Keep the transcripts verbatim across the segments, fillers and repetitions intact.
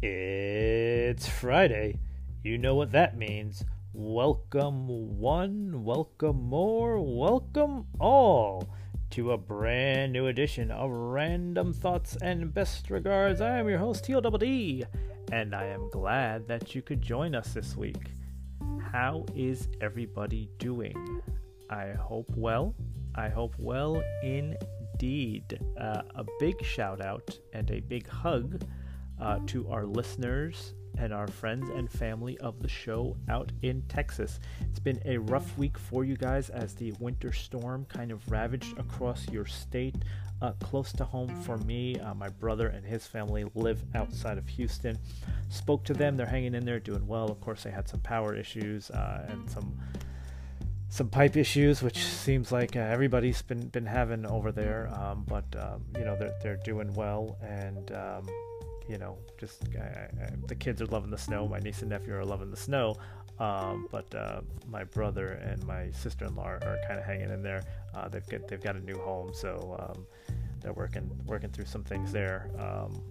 It's Friday. You know what that means. Welcome one, welcome more, welcome all to a brand new edition of Random Thoughts and Best Regards. I am your host, T L D D, and I am glad that you could join us this week. How is everybody doing? I hope well. I hope well indeed. Uh, a big shout out and a big hug Uh, to our listeners and our friends and family of the show out in Texas. It's been a rough week for you guys as the winter storm kind of ravaged across your state. Uh, close to home for me, uh, my brother and his family live outside of Houston. Spoke to them, they're hanging in there, doing well. Of course, they had some power issues uh, and some some pipe issues, which seems like uh, everybody's been, been having over there. Um, but, um, you know, they're, they're doing well, and... Um, You know, just I, I, the kids are loving the snow. My niece and nephew are loving the snow. Um, but uh, my brother and my sister-in-law are, are kind of hanging in there. Uh, they've got they've got a new home, so um, they're working working through some things there um,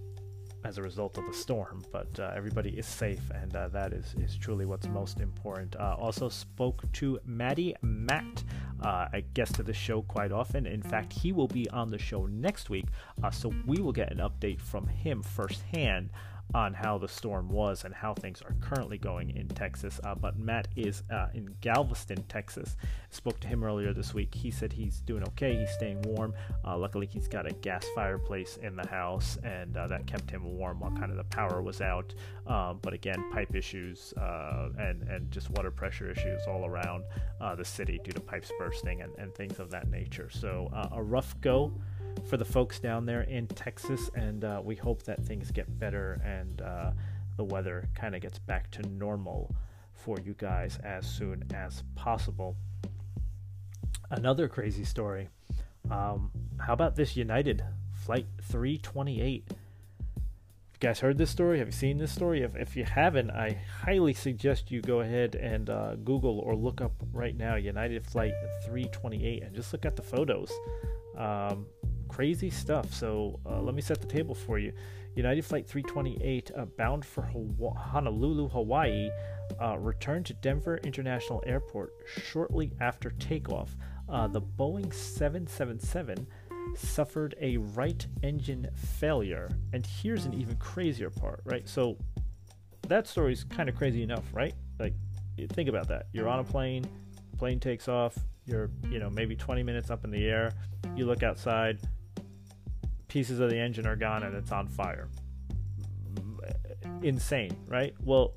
as a result of the storm. But uh, everybody is safe, and uh, that is, is truly what's most important. Uh, also spoke to Maddie Matt, Uh, a guest of the show quite often. In fact, he will be on the show next week, uh, so we will get an update from him firsthand on how the storm was and how things are currently going in Texas. Uh, but Matt is uh, in Galveston, Texas. Spoke to him earlier this week. He said he's doing okay. He's staying warm. Uh, luckily, he's got a gas fireplace in the house, and uh, that kept him warm while kind of the power was out. Uh, but again, pipe issues uh, and, and just water pressure issues all around uh, the city due to pipes bursting and, and things of that nature. So uh, a rough go for the folks down there in Texas, and uh, we hope that things get better and uh, the weather kind of gets back to normal for you guys as soon as possible. Another crazy story. Um, how about this United flight three twenty-eight? You guys heard this story? Have you seen this story? If, if you haven't, I highly suggest you go ahead and uh, Google or look up right now United flight three twenty-eight and just look at the photos. Um, Crazy stuff. So uh, let me set the table for you. United flight three twenty-eight, uh, bound for Honolulu, Hawaii, uh, returned to Denver International Airport shortly after takeoff. Uh, the Boeing seven seventy-seven suffered a right engine failure. And here's an even crazier part, right? So that story's kind of crazy enough, right? Like, think about that. You're on a plane, plane takes off, you're, you know, maybe twenty minutes up in the air, you look outside, pieces of the engine are gone and it's on fire. Insane, right? Well,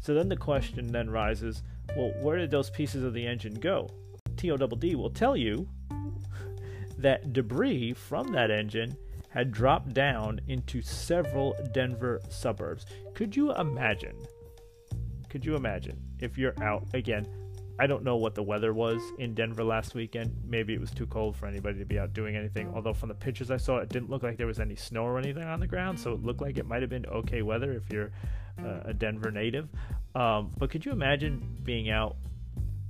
so then the question then rises, well, where did those pieces of the engine go? T O D D will tell you that debris from that engine had dropped down into several Denver suburbs. Could you imagine? Could you imagine if you're out again? I don't know what the weather was in Denver last weekend. Maybe it was too cold for anybody to be out doing anything. Although from the pictures I saw, it didn't look like there was any snow or anything on the ground. So it looked like it might have been okay weather if you're uh, a Denver native. Um, but could you imagine being out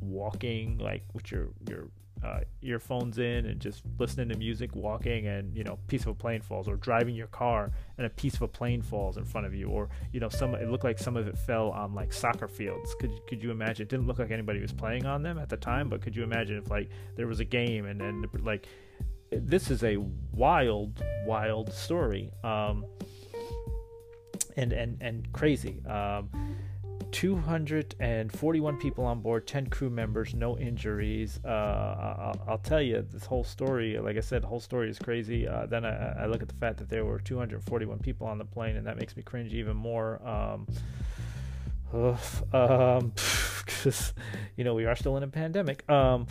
walking, like with your, your uh, earphones in and just listening to music, walking, and, you know, piece of a plane falls, or driving your car and a piece of a plane falls in front of you, or, you know, some, it looked like some of it fell on like soccer fields. Could could you imagine? It didn't look like anybody was playing on them at the time, but could you imagine if like there was a game and then like, this is a wild, wild story, um, and and and crazy. Um, two hundred forty-one people on board, ten crew members, no injuries. Uh, I'll, I'll tell you, this whole story, like I said, the whole story is crazy. Uh, then I, I look at the fact that there were two hundred forty-one people on the plane, and that makes me cringe even more. Um, um, because, you know, we are still in a pandemic. Um,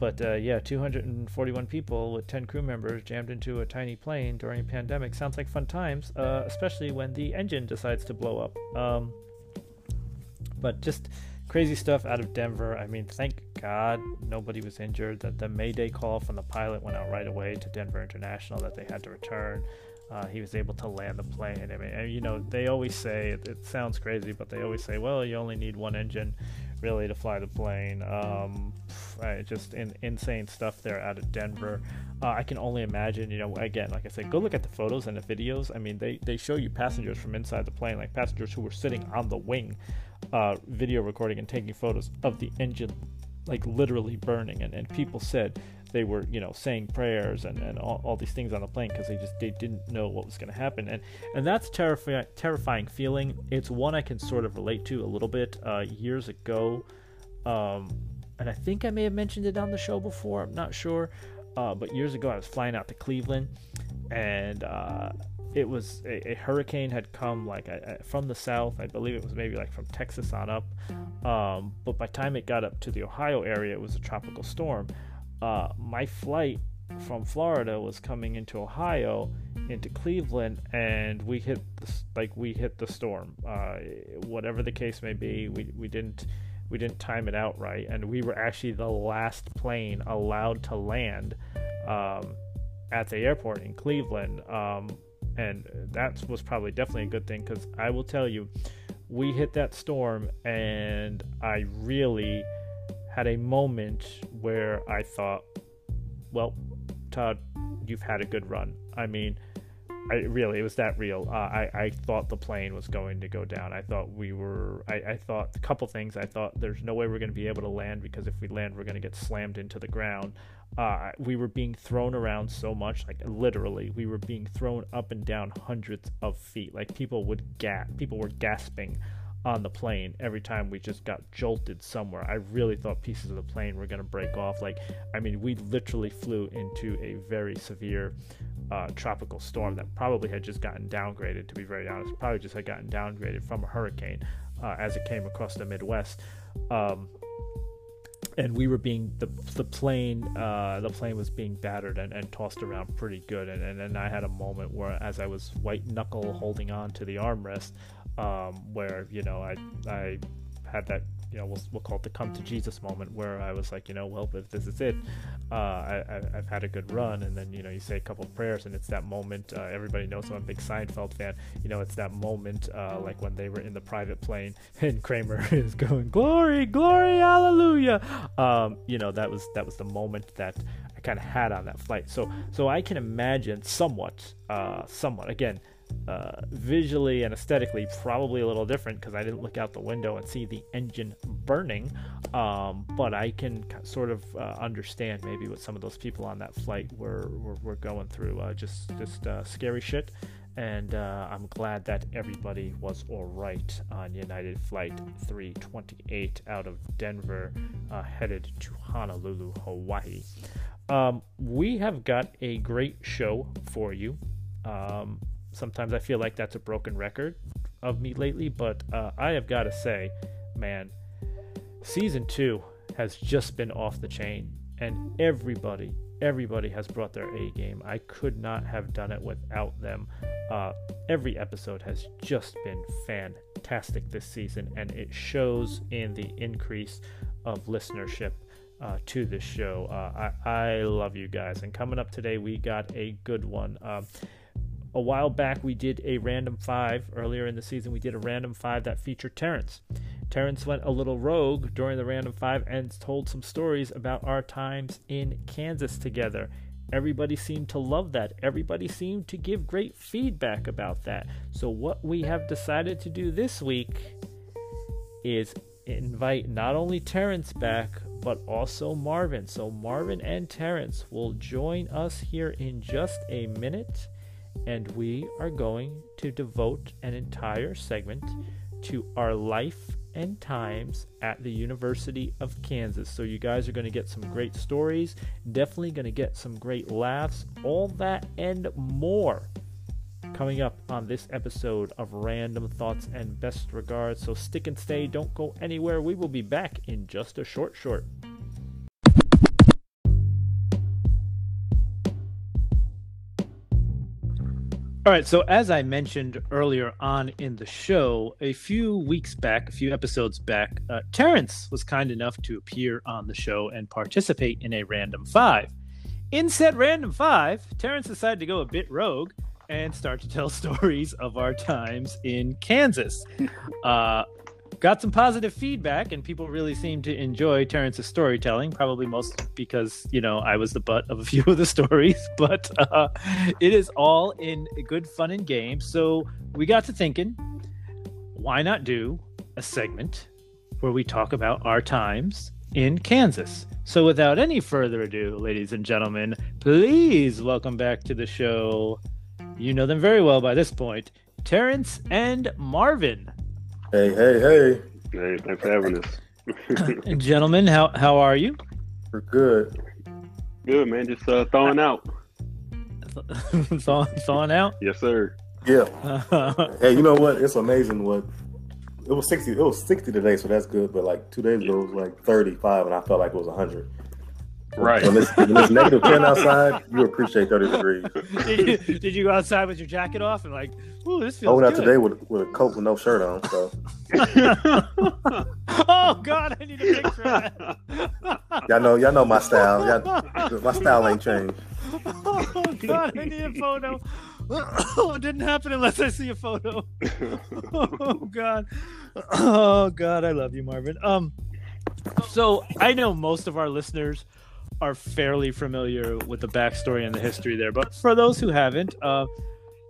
but uh, yeah, two hundred forty-one people with ten crew members jammed into a tiny plane during a pandemic. Sounds like fun times, uh, especially when the engine decides to blow up. Um, But just crazy stuff out of Denver. I mean, thank God nobody was injured. That the Mayday call from the pilot went out right away to Denver International that they had to return. Uh, he was able to land the plane. I mean, you know, they always say, it, it sounds crazy, but they always say, well, you only need one engine really to fly the plane. Um, right, just in, insane stuff there out of Denver. Uh, I can only imagine, you know, again, like I said, go look at the photos and the videos. I mean, they, they show you passengers from inside the plane, like passengers who were sitting on the wing, uh, video recording and taking photos of the engine, like literally burning. And, and people said they were, you know, saying prayers and, and all, all these things on the plane because they just they didn't know what was going to happen. And and that's terrifying, terrifying feeling. It's one I can sort of relate to a little bit. Uh, years ago, um, and I think I may have mentioned it on the show before, I'm not sure. Uh, but years ago, I was flying out to Cleveland, and uh, it was a, a hurricane had come like I, I, from the south. I believe it was maybe like from Texas on up. Um, but by the time it got up to the Ohio area, it was a tropical storm. Uh, my flight from Florida was coming into Ohio, into Cleveland, and we hit the, like we hit the storm. Uh, whatever the case may be, we we didn't. We didn't time it out right, and we were actually the last plane allowed to land um, at the airport in Cleveland, um, and that was probably definitely a good thing, because I will tell you, we hit that storm, and I really had a moment where I thought, well, Todd, you've had a good run. I mean, I really, it was that real. Uh, I, I thought the plane was going to go down. I thought we were, I, I thought a couple things. I thought there's no way we're going to be able to land, because if we land, we're going to get slammed into the ground. Uh, we were being thrown around so much, like literally, we were being thrown up and down hundreds of feet. Like people would gasp, people were gasping on the plane every time we just got jolted somewhere. I really thought pieces of the plane were going to break off. Like, I mean, we literally flew into a very severe uh, tropical storm that probably had just gotten downgraded, to be very honest. Probably just had gotten downgraded from a hurricane uh, as it came across the Midwest. Um, and we were being, the the plane, uh, the plane was being battered and, and tossed around pretty good. And, and, and I had a moment where, as I was white knuckle holding on to the armrest, Um, where, you know, I I had that, you know, we'll, we'll call it the come to Jesus moment, where I was like, you know, well, if this is it, uh, I, I, I've had a good run. And then, you know, you say a couple of prayers, and it's that moment. Uh, everybody knows I'm a big Seinfeld fan. You know, it's that moment uh, like when they were in the private plane and Kramer is going, glory, glory, hallelujah. Um, you know, that was that was the moment that I kind of had on that flight. So so I can imagine somewhat, uh, somewhat, again, Uh, visually and aesthetically probably a little different, because I didn't look out the window and see the engine burning, um, but I can sort of uh, understand maybe what some of those people on that flight were were, were going through. Uh, just just uh, scary shit, and uh, I'm glad that everybody was all right on United Flight three twenty-eight out of Denver, uh, headed to Honolulu, Hawaii. Um, we have got a great show for you. Um, Sometimes I feel like that's a broken record of me lately, but uh, I have got to say, man, season two has just been off the chain, and everybody, everybody has brought their A game. I could not have done it without them. Uh, every episode has just been fantastic this season, and it shows in the increase of listenership Uh, to this show. Uh, I, I love you guys, and coming up today, we got a good one. Um, A while back, we did a random five. Earlier in the season, we did a random five that featured Terrence. Terrence went a little rogue during the random five and told some stories about our times in Kansas together. Everybody seemed to love that. Everybody seemed to give great feedback about that. So what we have decided to do this week is invite not only Terrence back, but also Marvin. So Marvin and Terrence will join us here in just a minute. And we are going to devote an entire segment to our life and times at the University of Kansas. So you guys are going to get some great stories, definitely going to get some great laughs, all that and more coming up on this episode of Random Thoughts and Best Regards. So stick and stay, don't go anywhere. We will be back in just a short short. All right, so as I mentioned earlier on in the show, a few weeks back, a few episodes back, uh, Terrence was kind enough to appear on the show and participate in a Random Five. In said Random Five, Terrence decided to go a bit rogue and start to tell stories of our times in Kansas. Uh, got some positive feedback, and people really seemed to enjoy Terrence's storytelling, probably most because, you know, I was the butt of a few of the stories, but uh, it is all in good fun and games. So we got to thinking, why not do a segment where we talk about our times in Kansas? So without any further ado, ladies and gentlemen, please welcome back to the show. You know them very well by this point, Terrence and Marvin. Hey, hey, hey. Hey, thanks for having us. Gentlemen, how how are you? We're good. Good, man. Just uh, thawing out. Thaw, thawing out? Yes, sir. Yeah. Uh, hey, you know what? It's amazing what... It was sixty. It was sixty today, so that's good. But like two days ago, it was like thirty-five, and I felt like it was one hundred. Right. When it's, when it's negative ten outside, you appreciate thirty degrees. Did you, did you go outside with your jacket off and like, ooh, this feels good? I went out today with with a coat with no shirt on. So. Oh God, I need a picture of that. Y'all know, y'all know my style. Y'all, my style ain't changed. Oh God, I need a photo. Oh, it didn't happen unless I see a photo. Oh God, oh God, I love you, Marvin. Um, so I know most of our listeners are fairly familiar with the backstory and the history there, but for those who haven't, uh,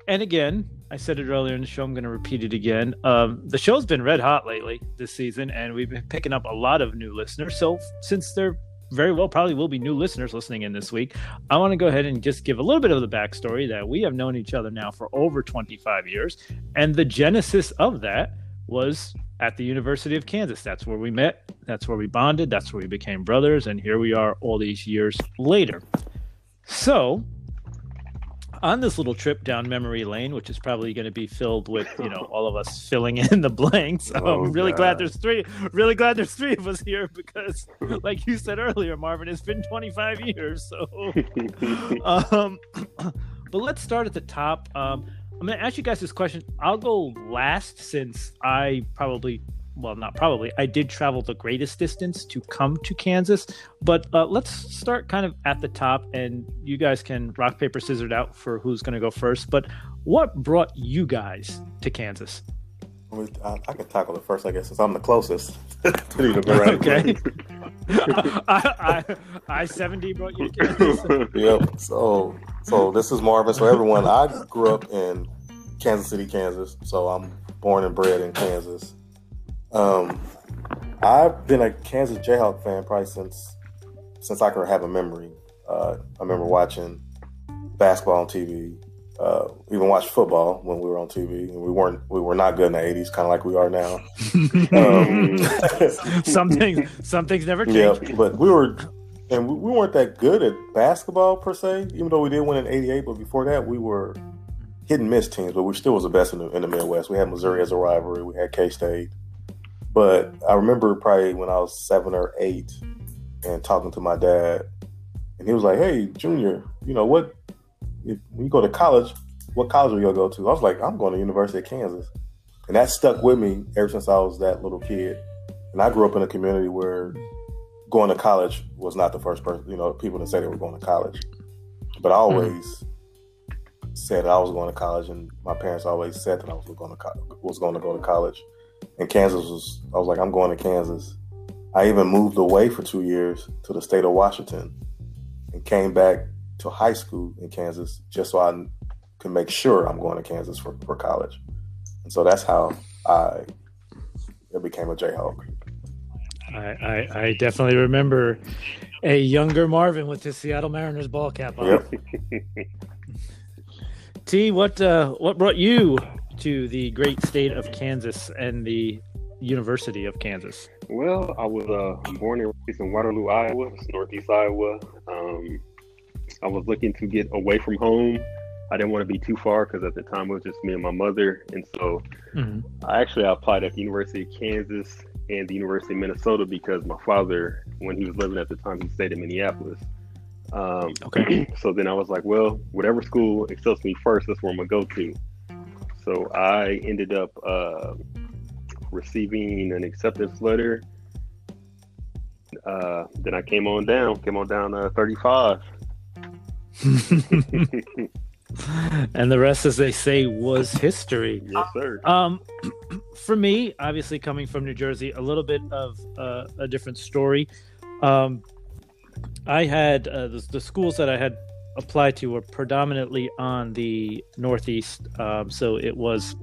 and again, I said it earlier in the show, I'm going to repeat it again. Um, the show's been red hot lately this season, and we've been picking up a lot of new listeners. So since they're very well probably will be new listeners listening in this week, I want to go ahead and just give a little bit of the backstory that we have known each other now for over twenty-five years, and the genesis of that was at the University of Kansas. That's where we met, that's where we bonded, that's where we became brothers, and here we are all these years later. So on this little trip down memory lane, which is probably going to be filled with, you know, all of us filling in the blanks. I'm oh, really God. glad there's three. Really glad there's three of us here because, like you said earlier, Marvin, it's been twenty-five years. So, um, but let's start at the top. Um, I'm going to ask you guys this question. I'll go last since I probably, well, not probably, I did travel the greatest distance to come to Kansas, but uh, let's start kind of at the top, and you guys can rock, paper, scissors out for who's going to go first. But what brought you guys to Kansas? I, I could tackle it first, I guess, since I'm the closest to the university. Okay. I, I, I seventy brought you to Kansas. Yep. So, so this is Marvin. So everyone, I grew up in Kansas City, Kansas. So I'm born and bred in Kansas. Um, I've been a Kansas Jayhawk fan probably since since I could have a memory. Uh, I remember watching basketball on T V, uh, even watched football when we were on T V, and we weren't we were not good in the eighties, kind of like we are now. um, some things some things never change. Yeah, but we were and we weren't that good at basketball per se, even though we did win in eighty-eight. But before that, we were hit and miss teams, but we still was the best in the, in the Midwest. We had Missouri as a rivalry. We had K-State. But I remember probably when I was seven or eight and talking to my dad, and he was like, hey, Junior, you know what, if, when you go to college, what college are you going to go to? I was like, I'm going to University of Kansas. And that stuck with me ever since I was that little kid. And I grew up in a community where going to college was not the first person, you know, people that said they were going to college. But I always mm-hmm. said I was going to college, and my parents always said that I was going to, co- was going to go to college. And Kansas was, I was like, I'm going to Kansas. I even moved away for two years to the state of Washington and came back to high school in Kansas just so I could make sure I'm going to Kansas for, for college. And so that's how I became a Jayhawk. I, I, I definitely remember a younger Marvin with his Seattle Mariners ball cap on. Yep. T, what uh, what brought you to the great state of Kansas and the University of Kansas? Well, I was uh, born and raised in Waterloo, Iowa, Northeast Iowa. Um, I was looking to get away from home. I didn't want to be too far because at the time it was just me and my mother. And so mm-hmm. I actually I applied at the University of Kansas and the University of Minnesota because my father, when he was living at the time, he stayed in Minneapolis. Um, okay. So then I was like, well, whatever school accepts me first, that's where I'm going to go to. So I ended up uh, receiving an acceptance letter. Uh, then I came on down, came on down uh, thirty-five. And the rest, as they say, was history. Yes, sir. Um, for me, obviously coming from New Jersey, a little bit of uh, a different story. Um, I had uh, the, the schools that I had applied to were predominantly on the Northeast. Um, so it was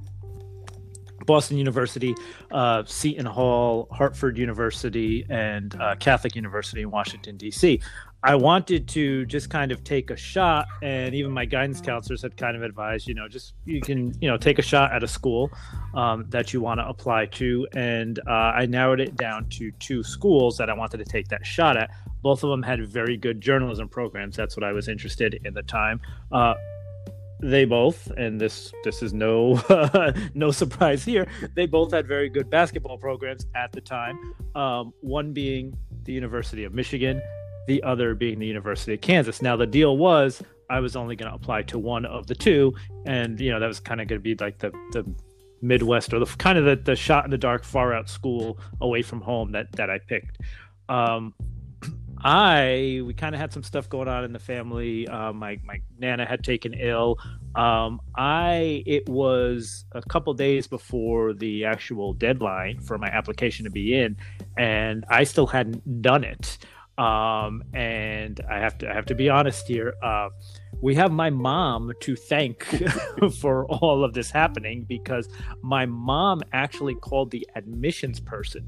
Boston University, uh, Seton Hall, Hartford University, and uh, Catholic University in Washington, D C. I wanted to just kind of take a shot, and even my guidance counselors had kind of advised, you know, just you can, you know, take a shot at a school um, that you want to apply to. And uh, I narrowed it down to two schools that I wanted to take that shot at. Both of them had very good journalism programs. That's what I was interested in at the time. Uh, They both, and this this is no uh, no surprise here, they both had very good basketball programs at the time, um, one being the University of Michigan, the other being the University of Kansas. Now, the deal was I was only going to apply to one of the two, and, you know, that was kind of going to be like the, the Midwest or the kind of the, the shot-in-the-dark, far-out school away from home that, that I picked. Um I we kind of had some stuff going on in the family. Uh, my my nana had taken ill. Um, I it was a couple days before the actual deadline for my application to be in, and I still hadn't done it. Um, and I have to I have to be honest here. Uh, we have my mom to thank for all of this happening, because my mom actually called the admissions person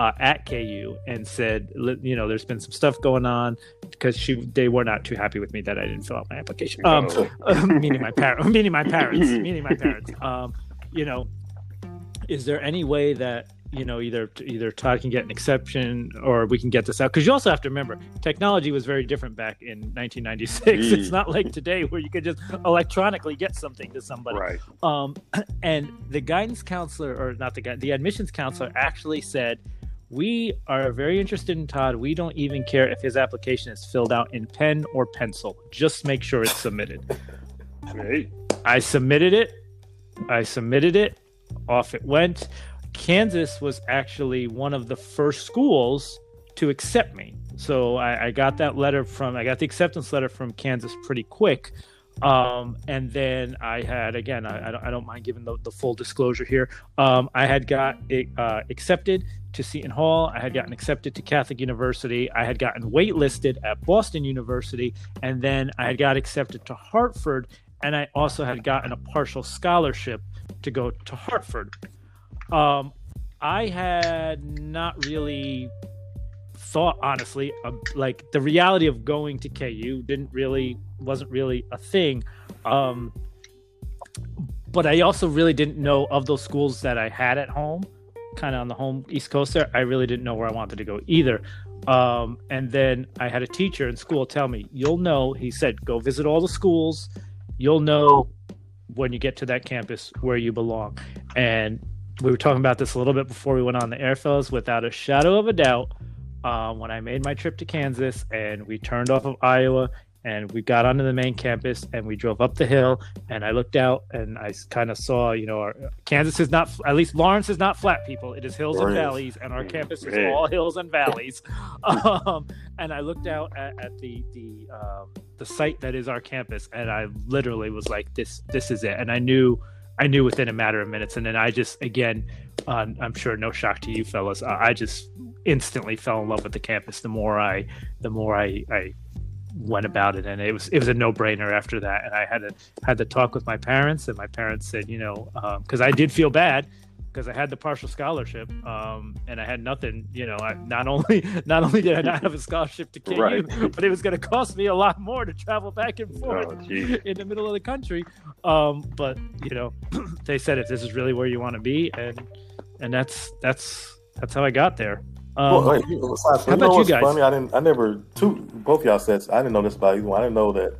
Uh, at K U and said, you know, there's been some stuff going on, because she they were not too happy with me that I didn't fill out my application. Um, no. uh, meaning my parents, meaning my parents, meaning my parents. Um, you know, is there any way that, you know, either either Todd can get an exception or we can get this out? Because you also have to remember, technology was very different back in nineteen ninety-six. Mm. It's not like today where you could just electronically get something to somebody. Right. Um, and the guidance counselor, or not the guy, the admissions counselor actually said, "We are very interested in Todd. We don't even care if his application is filled out in pen or pencil. Just make sure it's submitted." Great. I submitted it. I submitted it. Off it went. Kansas was actually one of the first schools to accept me. So I, I got that letter from, I got the acceptance letter from Kansas pretty quick. Um, and then I had, again, I, I, don't, I don't mind giving the, the full disclosure here. Um, I had got it, uh, accepted to Seton Hall. I had gotten accepted to Catholic University. I had gotten waitlisted at Boston University. And then I had got accepted to Hartford. And I also had gotten a partial scholarship to go to Hartford. Um, I had not really thought, honestly, uh, like the reality of going to K U didn't really, wasn't really a thing. Um, but I also really didn't know of those schools that I had at home, kind of on the home East Coast there. I really didn't know where I wanted to go either. Um, and then I had a teacher in school tell me, you'll know, he said, go visit all the schools. You'll know when you get to that campus where you belong. And we were talking about this a little bit before we went on the air, fellas. Without a shadow of a doubt, Um, when I made my trip to Kansas and we turned off of Iowa and we got onto the main campus and we drove up the hill, and I looked out and I kind of saw, you know, our, Kansas is not, at least Lawrence is not flat, people. It is hills Lawrence. and valleys, and our campus is all hills and valleys. Um, and I looked out at, at the the um, the site that is our campus, and I literally was like, this this is it. And I knew I knew within a matter of minutes. And then I just, again, uh, I'm sure no shock to you fellas, uh, I just instantly fell in love with the campus the more I the more I, I went about it. And it was it was a no-brainer after that. And I had to had to talk with my parents, and my parents said, you know, because um, I did feel bad because I had the partial scholarship um, and I had nothing, you know, I not only not only did I not have a scholarship to K U, right, but it was going to cost me a lot more to travel back and forth oh, in the middle of the country. Um, but, you know, they said, if this is really where you want to be, and and that's that's that's how I got there. Um, well, wait, was, how you about know you guys? Funny? I didn't. I never. Two, both y'all said I didn't know this about either one. I didn't know that,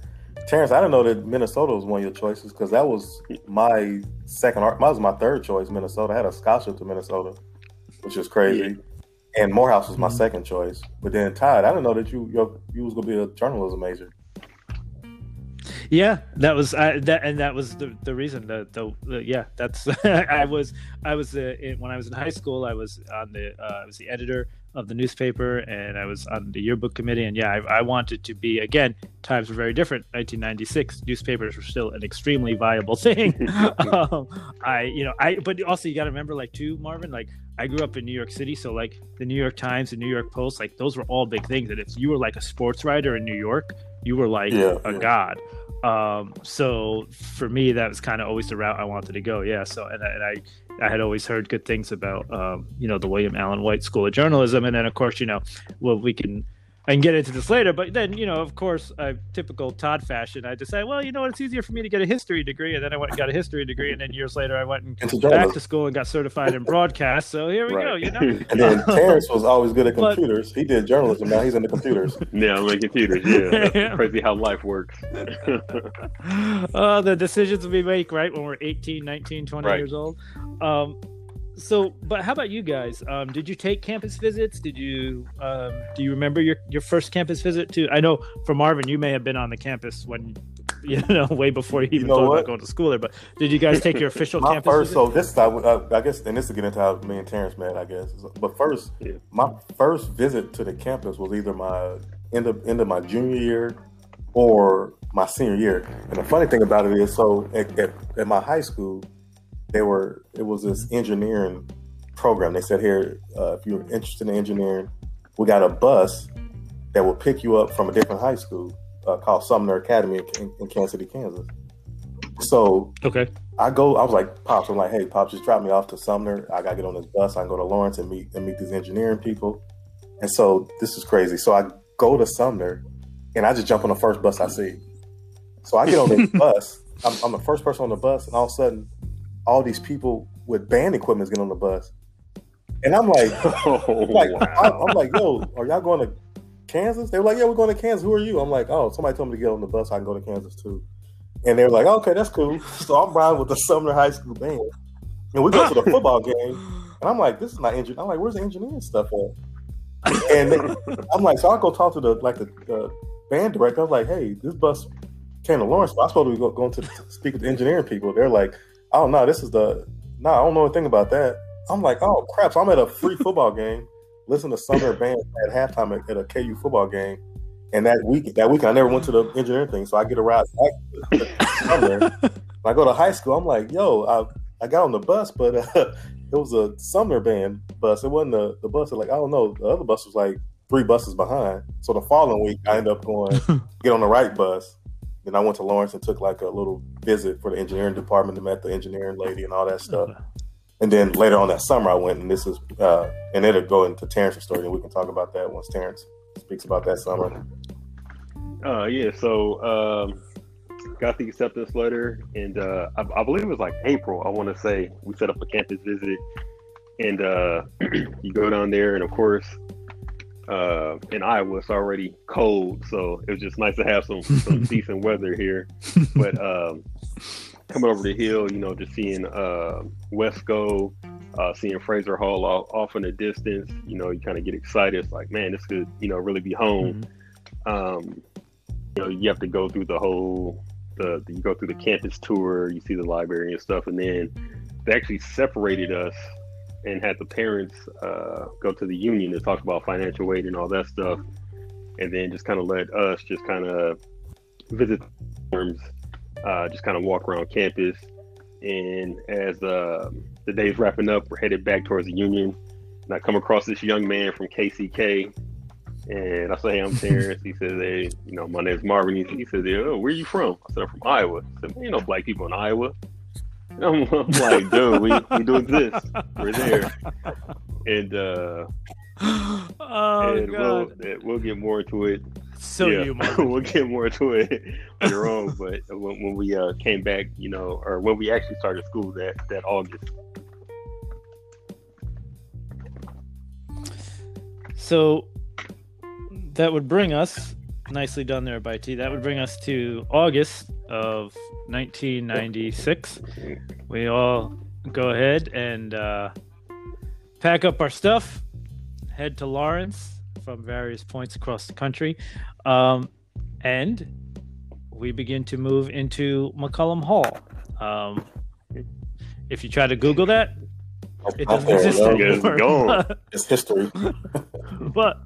Terrence. I didn't know that Minnesota was one of your choices, because that was my second. That was my third choice. Minnesota. I had a scholarship to Minnesota, which is crazy. Yeah. And Morehouse was my mm-hmm. second choice. But then Todd, I didn't know that you your, you was gonna be a journalism major. Yeah, that was I, that, and that was the the reason. The the, the yeah, that's I was I was uh, in, when I was in high school, I was on the uh, I was the editor of the newspaper, and I was on the yearbook committee. And yeah, I, I wanted to be again. Times were very different. nineteen ninety-six, newspapers were still an extremely viable thing. um, I you know I but also you got to remember like too, Marvin, like I grew up in New York City, so like the New York Times and New York Post, like those were all big things. That if you were like a sports writer in New York, you were like yeah, a yeah. god. Um, so for me, that was kind of always the route I wanted to go. Yeah. So and, and I, I had always heard good things about, um, you know, the William Allen White School of Journalism, and then of course, you know, well, we can, I can get into this later, but then you know, of course, uh, typical Todd fashion, I decided, well, you know what, it's easier for me to get a history degree, and then I went and got a history degree, and then years later, I went and, and back to school and got certified in broadcast. So here we right. go, you know. And then Terrence was always good at computers. But he did journalism. Now he's into computers. Yeah, I'm in computers. Yeah, that's crazy how life works. uh, the decisions we make, right, when we're eighteen, nineteen, twenty right. years old. Um, So, but how about you guys? Um, did you take campus visits? Did you, um, do you remember your, your first campus visit to, I know for Marvin, you may have been on the campus when, you know, way before you even you know thought what? about going to school there, but did you guys take your official my campus first, visit? So this is, I, I guess, and this is getting into how me and Terrence met, I guess. But first, yeah. my first visit to the campus was either my end of, end of my junior year or my senior year. And the funny thing about it is, so at, at, at my high school, They were, it was this engineering program. They said, here, uh, if you're interested in engineering, we got a bus that will pick you up from a different high school uh, called Sumner Academy in, in Kansas City, Kansas. So okay. I go, I was like, Pops, I'm like, hey, Pops, just drop me off to Sumner. I got to get on this bus. I can go to Lawrence and meet and meet these engineering people. And so this is crazy. So I go to Sumner and I just jump on the first bus I see. So I get on this bus. I'm, I'm the first person on the bus. And all of a sudden, all these people with band equipment get on the bus, and I'm like, oh, like wow. I'm, I'm like, yo, are y'all going to Kansas? They were like, yeah, we're going to Kansas. Who are you? I'm like, oh, somebody told me to get on the bus. I can go to Kansas too. And they were like, okay, that's cool. So I'm riding with the Sumner High School band, and we go to the football game, and I'm like, this is not engineering. I'm like, where's the engineering stuff at? And they, I'm like, so I go talk to the like the, the band director. I was like, hey, this bus came to Lawrence, but I was supposed to be going to speak with the engineering people. They're like, oh no, this is the no. Nah, I don't know anything about that. I'm like, oh crap! So I'm at a free football game, listen to Sumner band at halftime at, at a K U football game, and that week that week I never went to the engineering thing, so I get a ride back to Sumner. When I go to high school, I'm like, yo, I I got on the bus, but uh, it was a Sumner band bus. It wasn't the the bus. That, like I don't know, the other bus was like three buses behind. So the following week, I end up going get on the right bus. And I went to Lawrence and took like a little visit for the engineering department and met the engineering lady and all that stuff. Okay. And then later on that summer, I went and this is, uh, and it'll go into Terrence's story and we can talk about that once Terrence speaks about that summer. Uh, yeah, so um, got the acceptance letter and uh, I, I believe it was like April, I want to say, we set up a campus visit and uh, you go down there and of course, Uh, in Iowa, it's already cold, so it was just nice to have some, some decent weather here. But um, coming over the hill, you know, just seeing uh, Wesco, uh, seeing Fraser Hall off, off in the distance, you know, you kind of get excited. It's like, man, this could, you know, really be home. Mm-hmm. Um, you know, you have to go through the whole, the, the you go through the campus tour, you see the library and stuff, and then they actually separated us and had the parents uh, go to the union to talk about financial aid and all that stuff. And then just kind of let us just kind of visit the dorms, uh, just kind of walk around campus. And as uh, the day's wrapping up, we're headed back towards the union. And I come across this young man from K C K. And I say, hey, I'm Terrence. He says, hey, you know, my name's Marvin. He, he says, hey, oh, where are you from? I said, I'm from Iowa. I said, man, you know black people in Iowa. I'm like, dude, we, we do exist. We're there. And, uh, oh, and we'll, we'll get more into it. So yeah, you, we'll get more into it on your own. But when, when we uh, came back, you know, or when we actually started school that, that August. So that would bring us, nicely done there by T, that would bring us to August of nineteen ninety-six. We all go ahead and uh pack up our stuff, head to Lawrence from various points across the country, um and we begin to move into McCollum Hall. Um, if you try to Google that, it doesn't exist anymore. It's history. But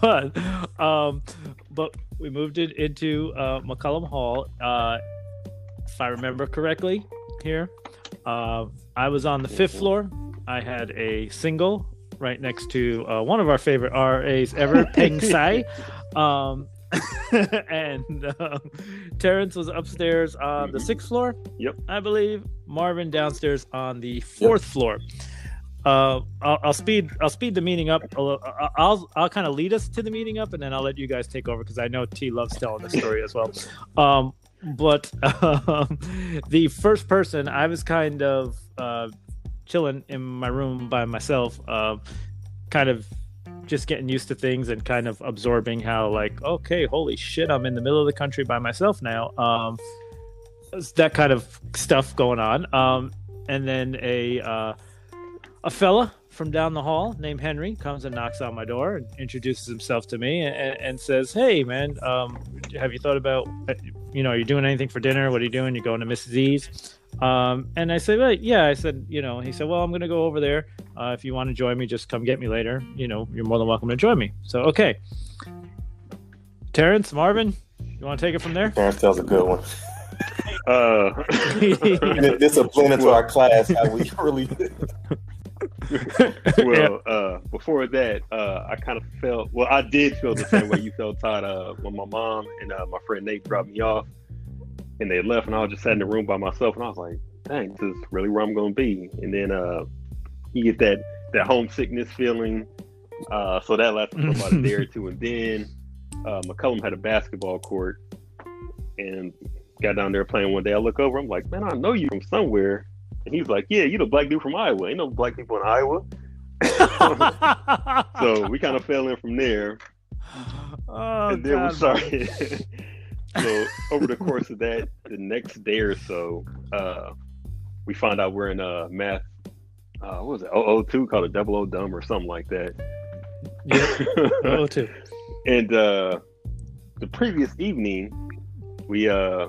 but um, but we moved it into uh, McCollum Hall. Uh, if I remember correctly, here uh, I was on the fifth floor. I had a single right next to uh, one of our favorite R As ever, Peng Tsai. Um, and uh, Terrence was upstairs on the sixth floor, yep, I believe. Marvin downstairs on the fourth yep. floor. Uh, I'll, I'll speed. I'll speed the meeting up. I'll I'll, I'll kind of lead us to the meeting up, and then I'll let you guys take over because I know T loves telling the story as well. Um, but um, the first person, I was kind of uh, chilling in my room by myself, uh, kind of just getting used to things and kind of absorbing how, like, okay, holy shit, I'm in the middle of the country by myself now. Um, that kind of stuff going on. Um, and then a uh, a fella from down the hall named Henry comes and knocks on my door and introduces himself to me and, and says, hey, man, um, have you thought about, you know, are you doing anything for dinner? What are you doing? You're going to Missus Z's? Um, and I said, well, yeah, I said, you know, he said, well, I'm going to go over there. Uh, if you want to join me, just come get me later. You know, you're more than welcome to join me. So, okay. Terrence, Marvin, you want to take it from there? Terrence tells a good one. Uh, this will blend into well, our class. How we really well, uh, before that, uh, I kind of felt, well, I did feel the same way you felt, Todd, uh, when my mom and uh, my friend Nate dropped me off. And they left, and I was just sat in the room by myself, and I was like, dang, this is really where I'm going to be. And then uh, you get that, that homesickness feeling. Uh, so that lasted for about a day or two. And then uh, McCollum had a basketball court and got down there playing one day. I look over, I'm like, man, I know you from somewhere. And he's like, yeah, you the black dude from Iowa. Ain't no black people in Iowa. So we kind of fell in from there. Oh, and then God, we started... So over the course of that, the next day or so, uh, we found out we're in a uh, math, uh, what was it, double oh two, called a double O dumb or something like that. Yeah, double oh two. And uh, the previous evening, we uh,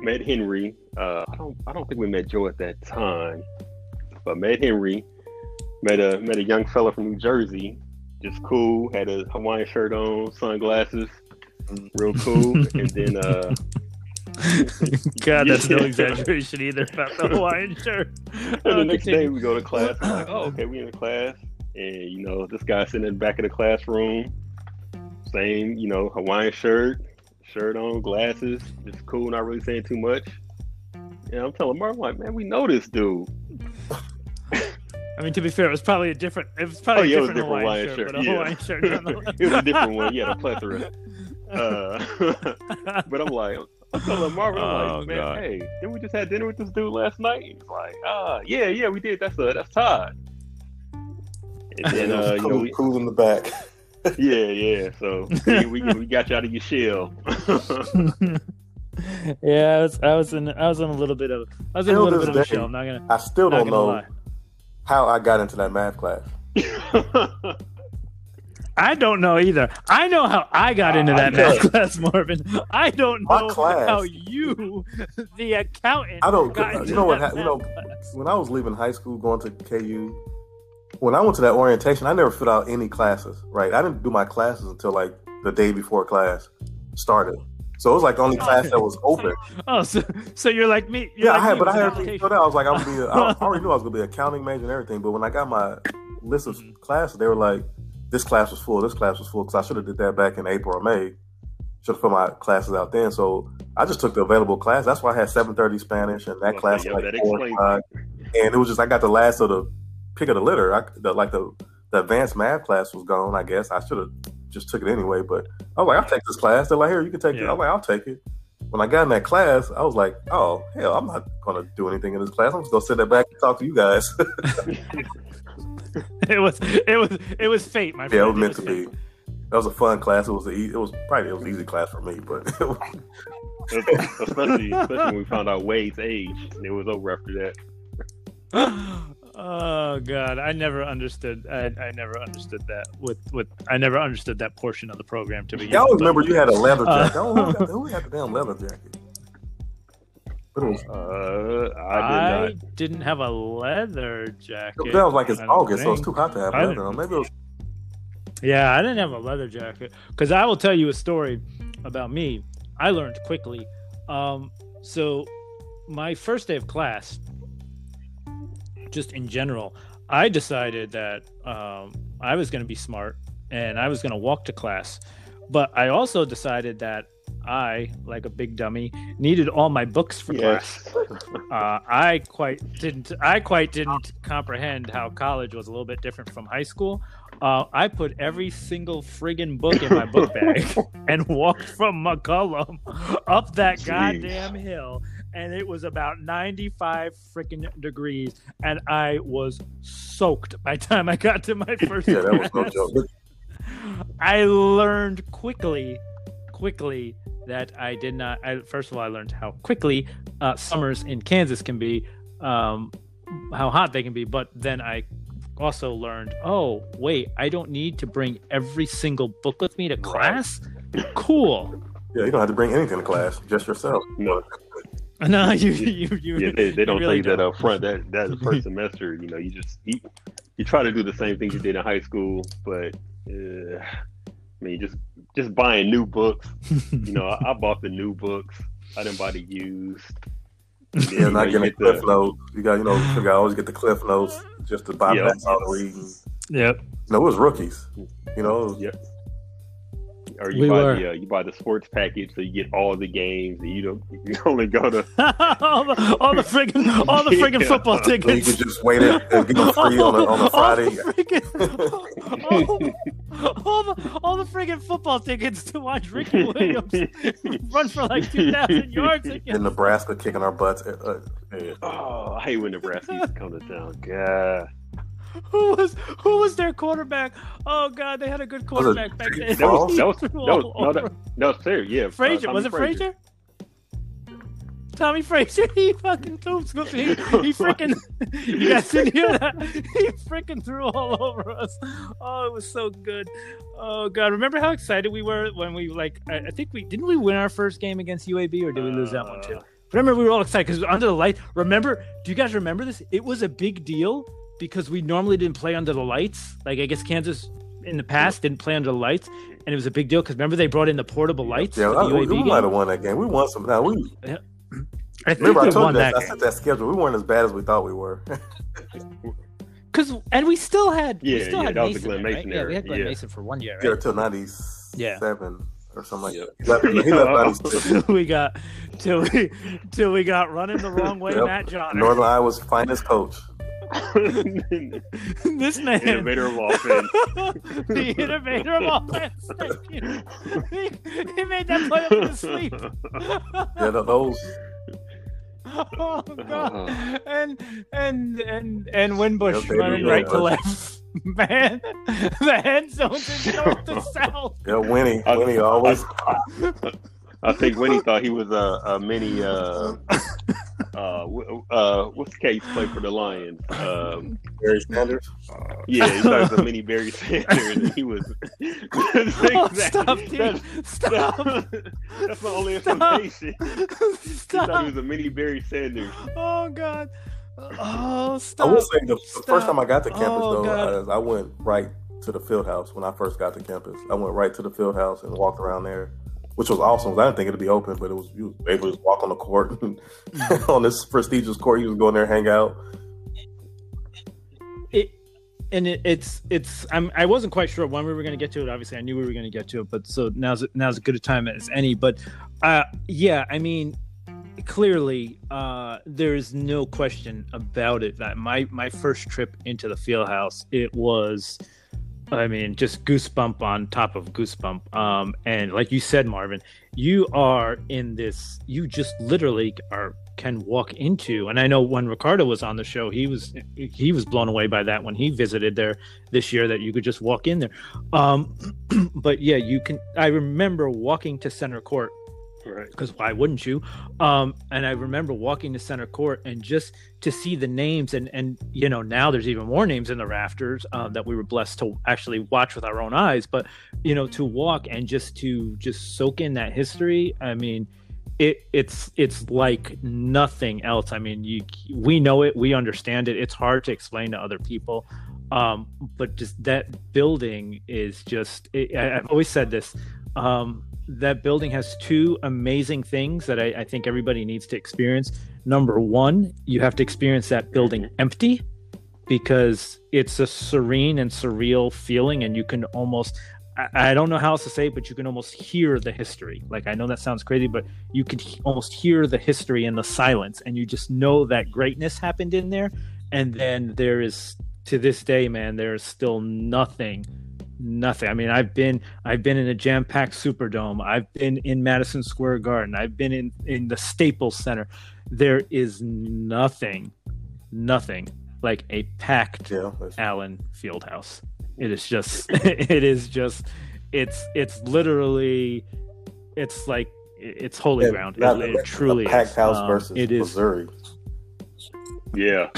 met Henry. Uh, I don't, I don't think we met Joe at that time, but met Henry. Met a met a young fella from New Jersey, just cool. Had a Hawaiian shirt on, sunglasses. Real cool. And then uh God, that's yeah. no exaggeration either about the Hawaiian shirt. And the uh, next continue. day we go to class. I'm like, oh, okay, we in the class. And you know, this guy sitting in the back of the classroom, same, you know, Hawaiian shirt, shirt on, glasses, just cool, not really saying too much. And I'm telling Mark, I'm like, man, we know this dude. I mean, to be fair, it was probably a different it was probably oh, yeah, a different, different Hawaiian shirt, shirt. But a yeah. Hawaiian shirt nonetheless. It was a different one, yeah, a plethora. Uh, but I'm like, I'm telling Marvin, I'm oh, like, man, God. hey, didn't we just have dinner with this dude last night? He's like, ah, yeah, yeah, we did. That's uh, that's Todd. And then, uh, cool, you know, we, cool in the back. Yeah, yeah. So we, we we got you out of your shell. Yeah, I was, I was in, I was in a little bit of, I was in still a little bit of a shell. I'm not gonna. I still don't know lie. how I got into that math class. I don't know either. I know how I got into that math class, Marvin. I don't know class, how you, the accountant, I don't. Got into you know what? You know, class. When I was leaving high school, going to K U, when I went to that orientation, I never filled out any classes. Right? I didn't do my classes until like the day before class started. So it was like the only class that was open. Oh, so, so you're like me? You're yeah, like I had, but I had everything filled out. I was like, I'm gonna be. A, I already knew I was gonna be an accounting major and everything. But when I got my list of classes, they were like, this class was full, this class was full, because I should have did that back in April or May. Should have put my classes out then. So I just took the available class. That's why I had seven thirty Spanish and that well, class. Yo, like that four five. And it was just, I got the last of the pick of the litter. I, the, like the, the advanced math class was gone, I guess. I should have just took it anyway. But I was like, I'll take this class. They're like, here, you can take yeah. it. I was like, I'll take it. When I got in that class, I was like, oh, hell, I'm not going to do anything in this class. I'm just going to sit there back and talk to you guys. It was, it was, it was fate, my friend. Yeah, it was meant to be. That was a fun class. It was, a, it was probably it was an easy class for me, but it was... especially, especially when we found out Wade's age, and it was over after that. Oh Oh God, I never understood. I, I never understood that. With with I never understood that portion of the program to begin. I always remember you had a leather jacket. Uh, Who had the damn leather jacket? Was, uh, I, did I didn't have a leather jacket. That was like it's August, so it's too hot to have leather. Maybe it was. Yeah, I didn't have a leather jacket because I will tell you a story about me. I learned quickly. Um, so my first day of class, just in general, I decided that um, I was going to be smart and I was going to walk to class. But I also decided that I, like a big dummy, needed all my books for yes. class. Uh, I quite didn't. I quite didn't comprehend how college was a little bit different from high school. Uh, I put every single friggin' book in my book bag and walked from McCollum up that Jeez. goddamn hill, and it was about ninety-five freaking degrees, and I was soaked by the time I got to my first yeah, class. That was no joke. I learned quickly, quickly. That I did not. I, first of all, I learned how quickly uh, summers in Kansas can be, um, how hot they can be. But then I also learned, oh wait, I don't need to bring every single book with me to class. Right. Cool. Yeah, you don't have to bring anything to class. Just yourself. No. No, you. you, you yeah, they, they don't really take don't. that up front. That that first semester, you know, you just you, you try to do the same things you did in high school, but uh, I mean, just. Just buying new books, you know. I, I bought the new books. I didn't buy the used. Yeah, you not know, getting cliff the... notes. You got, you know, I always get the cliff notes just to buy yep. back all the reading. Yep. No, it was rookies. You know. Yep. Or you we buy were. the uh, you buy the sports package, so you get all the games, and you don't you only go to all the all the friggin' all the friggin' yeah. football tickets. So you can just wait and get them free on a, on a Friday. Friggin', All the, all the friggin' football tickets to watch Ricky Williams run for like two thousand yards again. And Nebraska kicking our butts. Oh, I hate when Nebraska used to come to town. God. Who was who was their quarterback? Oh, God, they had a good quarterback back then. That was, that was, that was, no, that, that was fair, yeah. Frazier, uh, was it Frazier? Tommy Frazier, he fucking threw. He, he freaking. You guys didn't hear that? He freaking threw all over us. Oh, it was so good. Oh God, remember how excited we were when we like? I, I think we didn't we win our first game against U A B, or did we lose that one too? But I remember we were all excited because under the light. Remember? Do you guys remember this? It was a big deal because we normally didn't play under the lights. Like I guess Kansas in the past didn't play under the lights. And it was a big deal because remember they brought in the portable lights. Yeah, I, we, we might have won that game. We won some. Now we. Yeah. I think Remember, I told you that, that I said that schedule. We weren't as bad as we thought we were. Cause and we still had yeah, we still yeah, had that Mason, was the Glenn Mason right? era. Yeah, we had Glenn yeah. Mason for one year, right? Yeah, till ninety-seven yeah. or something like that. We got till we till we got running the wrong way. Yep. Matt Johnner, Northern Iowa's finest coach. This man, innovator of offense, the innovator of offense. Thank you. He, he made that play up in his sleep. Yeah, those. Oh God! Uh, and and and and Winbush yeah, running right to left. Man, the end zone's in north to south. Yeah, Winnie, I, Winnie always. I, I, I think Winnie thought he was a, a mini. Uh, uh, uh, what's Case play for the Lions? Um, Barry Sanders. Yeah, he thought he was a mini Barry Sanders. He was. Oh, stop, dude! That's, stop. That's my only information. Stop. He thought he was a mini Barry Sanders. Oh God! Oh stop! I will say the stop. first time I got to campus oh, though, I, I went right to the field house when I first got to campus. I went right to the field house and walked around there. Which was awesome. I didn't think it'd be open, but it was you was able to just walk on the court on this prestigious court. You was going there, hang out. It and it, it's it's I'm, I wasn't quite sure when we were going to get to it. Obviously, I knew we were going to get to it, but so now's now's as good a time as any. But uh, yeah, I mean, clearly uh, there is no question about it that my my first trip into the fieldhouse, it was. I mean, just goosebump on top of goosebump. Um, and like you said, Marvin, you are in this, you just literally are can walk into. And I know when Ricardo was on the show, he was he was blown away by that when he visited there this year, that you could just walk in there. Um, but yeah, you can. I remember walking to center court Right. Because why wouldn't you? Um, and I remember walking to center court and just to see the names, and, and you know, now there's even more names in the rafters um, that we were blessed to actually watch with our own eyes. But, you know, to walk and just to just soak in that history, I mean, it, it's it's like nothing else. I mean, you, we know it, we understand it. It's hard to explain to other people. Um, but just that building is just, it, I, I've always said this, um, that building has two amazing things that I, I think everybody needs to experience. Number one, you have to experience that building empty, because it's a serene and surreal feeling, and you can almost, I, I don't know how else to say it, but you can almost hear the history. Like, I know that sounds crazy, but you can he- almost hear the history in the silence, and you just know that greatness happened in there. And then there is, to this day, man, there's still nothing, nothing. I mean, I've been, I've been in a jam-packed Superdome. I've been in Madison Square Garden. I've been in, in the Staples Center. There is nothing, nothing like a packed yeah, Allen Fieldhouse. It is just, it is just, it's, it's literally, it's like, it's holy it, ground. Not, it, it truly packed is. House um, versus it is, Missouri. Yeah.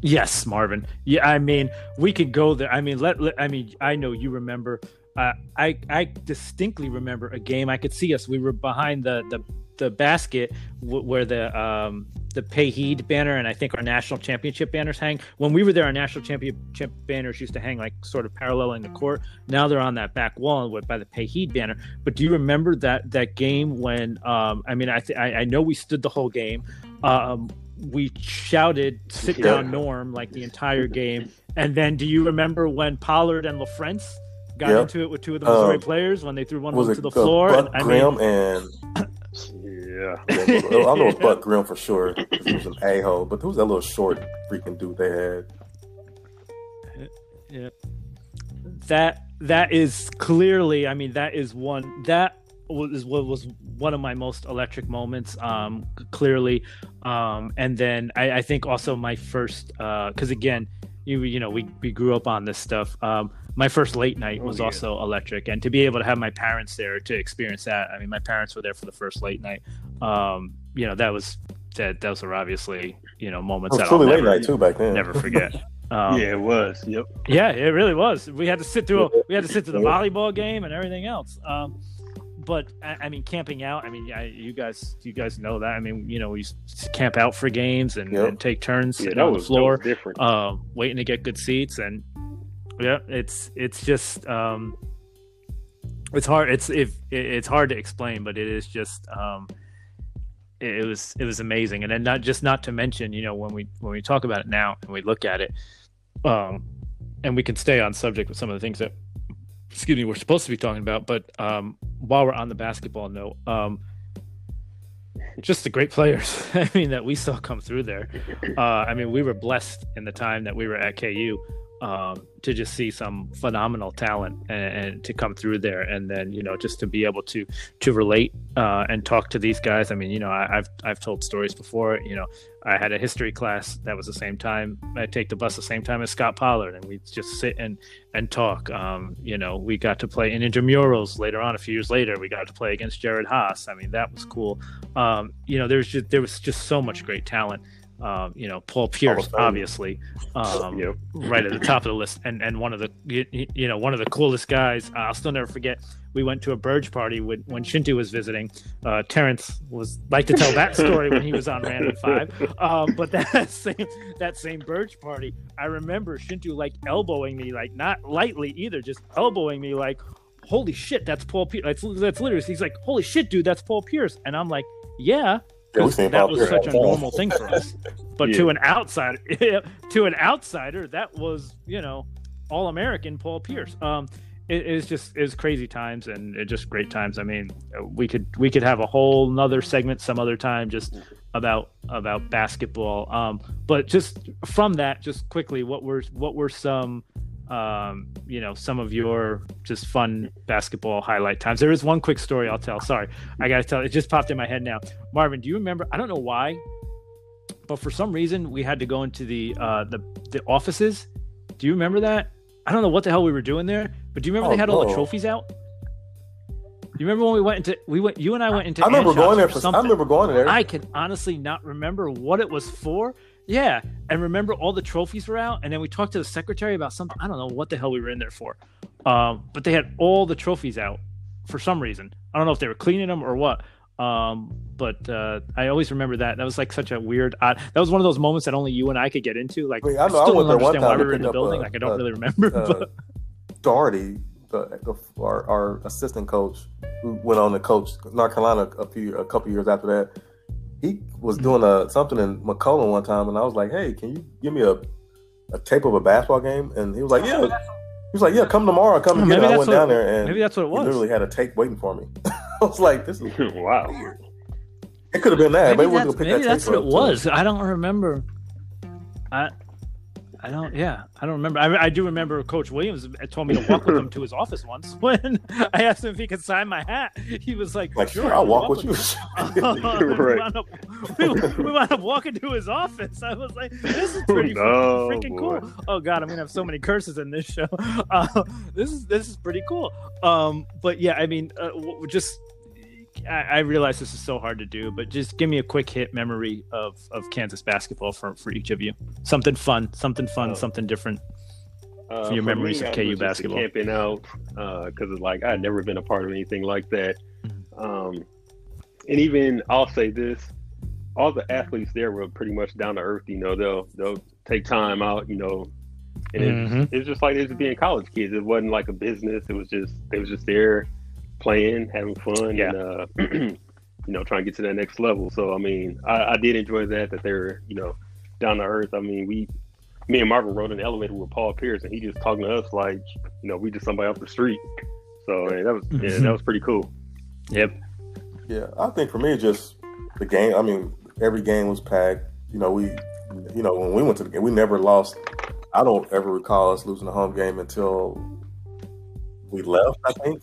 Yes, Marvin. Yeah, I mean, we could go there. I mean, let, let I mean, I know you remember. Uh, I I distinctly remember a game. I could see us. We were behind the the, the basket w- where the um the Payheed banner and I think our national championship banners hang. When we were there, our national championship banners used to hang like sort of paralleling the court. Now they're on that back wall with, by the Payheed banner. But do you remember that that game when? Um, I mean, I th- I, I know we stood the whole game. Um. We shouted "Sit down, Norm!" like the entire game. And then, do you remember when Pollard and LaFrance got yep. into it with two of the Missouri um, players when they threw one of them to the floor? Buck and, Grimm I mean, and yeah, yeah I know it was Buck Grimm for sure. He was an a-hole, but who's that little short freaking dude they had? Yeah, that that is clearly. I mean, that is one that. was what was one of my most electric moments, um clearly um and then I, I think also my first uh because again you you know we, we grew up on this stuff, um my first late night was oh, yeah. also electric, and to be able to have my parents there to experience that. I mean, my parents were there for the first late night. um you know that was that those are obviously you know moments it was that truly I'll late never, night too back then never forget. Um, yeah, it was. Yep. Yeah, it really was. We had to sit through a, we had to sit through the volleyball game and everything else. um But I mean, camping out. I mean, I, you guys, you guys know that. I mean, you know, we used to camp out for games and, yep. and take turns yeah, sitting on the floor, um, waiting to get good seats. And yeah, it's it's just um, it's hard. It's if it, it's hard to explain, but it is just um, it, it was it was amazing. And then not just not to mention, you know, when we when we talk about it now and we look at it, um, and we can stay on subject with some of the things that. Excuse me, we're supposed to be talking about, but um, while we're on the basketball note, um, just the great players, I mean, that we saw come through there. Uh, I mean, we were blessed in the time that we were at K U um, to just see some phenomenal talent and, and to come through there. And then, you know, just to be able to to relate uh, and talk to these guys. I mean, you know, I, I've I've told stories before, you know, I had a history class that was the same time. I take the bus the same time as Scott Pollard, and we just sit and, and talk. Um, you know, we got to play in intramurals later on. A few years later, we got to play against Jared Haas. I mean, that was cool. Um, you know, there was just, there was just so much great talent. Um, you know, Paul Pierce, obviously, um, yep. right at the top of the list, and and one of the you, you know one of the coolest guys. I'll still never forget. We went to a Burge party when, when Shintu was visiting. Uh, Terrence was like to tell that story when he was on Random Five. Um, but that same that same Burge party, I remember Shintu like elbowing me, like not lightly either, just elbowing me, like, "Holy shit, that's Paul Pierce." That's, that's literally. He's like, "Holy shit, dude, that's Paul Pierce," and I'm like, "Yeah." Yeah, that was such a normal thing for us, but yeah. to an outsider, to an outsider, that was you know all American Paul Pierce. Um, it is just is crazy times and it just great times. I mean, we could we could have a whole nother segment some other time just about about basketball. Um, but just from that, just quickly, what were what were some um you know some of your just fun basketball highlight times? There is one quick story I'll tell. Sorry, I gotta tell it. Just popped in my head now. Marvin, do you remember? I don't know why, but for some reason we had to go into the uh the the offices. Do you remember that? I don't know what the hell we were doing there, but do you remember oh, they had no. all the trophies out? You remember when we went into we went you and I went into I remember going there for something. I remember going there. I can honestly not remember what it was for. Yeah, and remember all the trophies were out, and then we talked to the secretary about something. I don't know what the hell we were in there for, um, but they had all the trophies out for some reason. I don't know if they were cleaning them or what, um, but uh, I always remember that. That was like such a weird, odd. That was one of those moments that only you and I could get into. Like, I, mean, I, I still don't understand why we were in the building. A, like, I don't a, really remember. Uh, but. Doherty, the, the, our, our assistant coach, who went on to coach North Carolina a few, a couple years after that. He was doing a, something in McCollum one time, and I was like, "Hey, can you give me a, a tape of a basketball game?" And he was like, "Yeah." He was like, "Yeah, come tomorrow. Come and get it." I went down there, and maybe that's what it was. He literally had a tape waiting for me. I was like, "This is wow." Weird. It could have been that. Maybe, maybe that's, maybe that that's what it was. Too. I don't remember. I, I don't. Yeah, I don't remember. I, I do remember Coach Williams told me to walk with him to his office once. When I asked him if he could sign my hat, he was like, "Like sure, I'll walk, walk with you." uh, right. we, wound up, we, we wound up walking to his office. I was like, "This is pretty oh, freaking boy. cool." Oh God, I'm gonna have so many curses in this show. Uh, this is this is pretty cool. Um, but yeah, I mean, uh, just I, I realize this is so hard to do, but just give me a quick hit memory of, of Kansas basketball for, for each of you. Something fun, something fun, oh. something different uh, for your for memories me, of K U basketball. Camping out because uh, it's like I'd never been a part of anything like that. Um, and even I'll say this, all the athletes there were pretty much down to earth. You know, they'll they'll take time out. You know, and mm-hmm. it's, it's just like it's being college kids. It wasn't like a business. It was just they was just there. Playing, having fun, yeah. and uh, you know, trying to get to that next level. So, I mean, I, I did enjoy that. That they're, you know, down to earth. I mean, we, me and Marvin rode in the elevator with Paul Pierce, and he just talking to us like, you know, we just somebody off the street. So, man, that was yeah, that was pretty cool. Yep. Yeah, I think for me, just the game. I mean, every game was packed. You know, we, you know, when we went to the game, we never lost. I don't ever recall us losing a home game until we left. I think.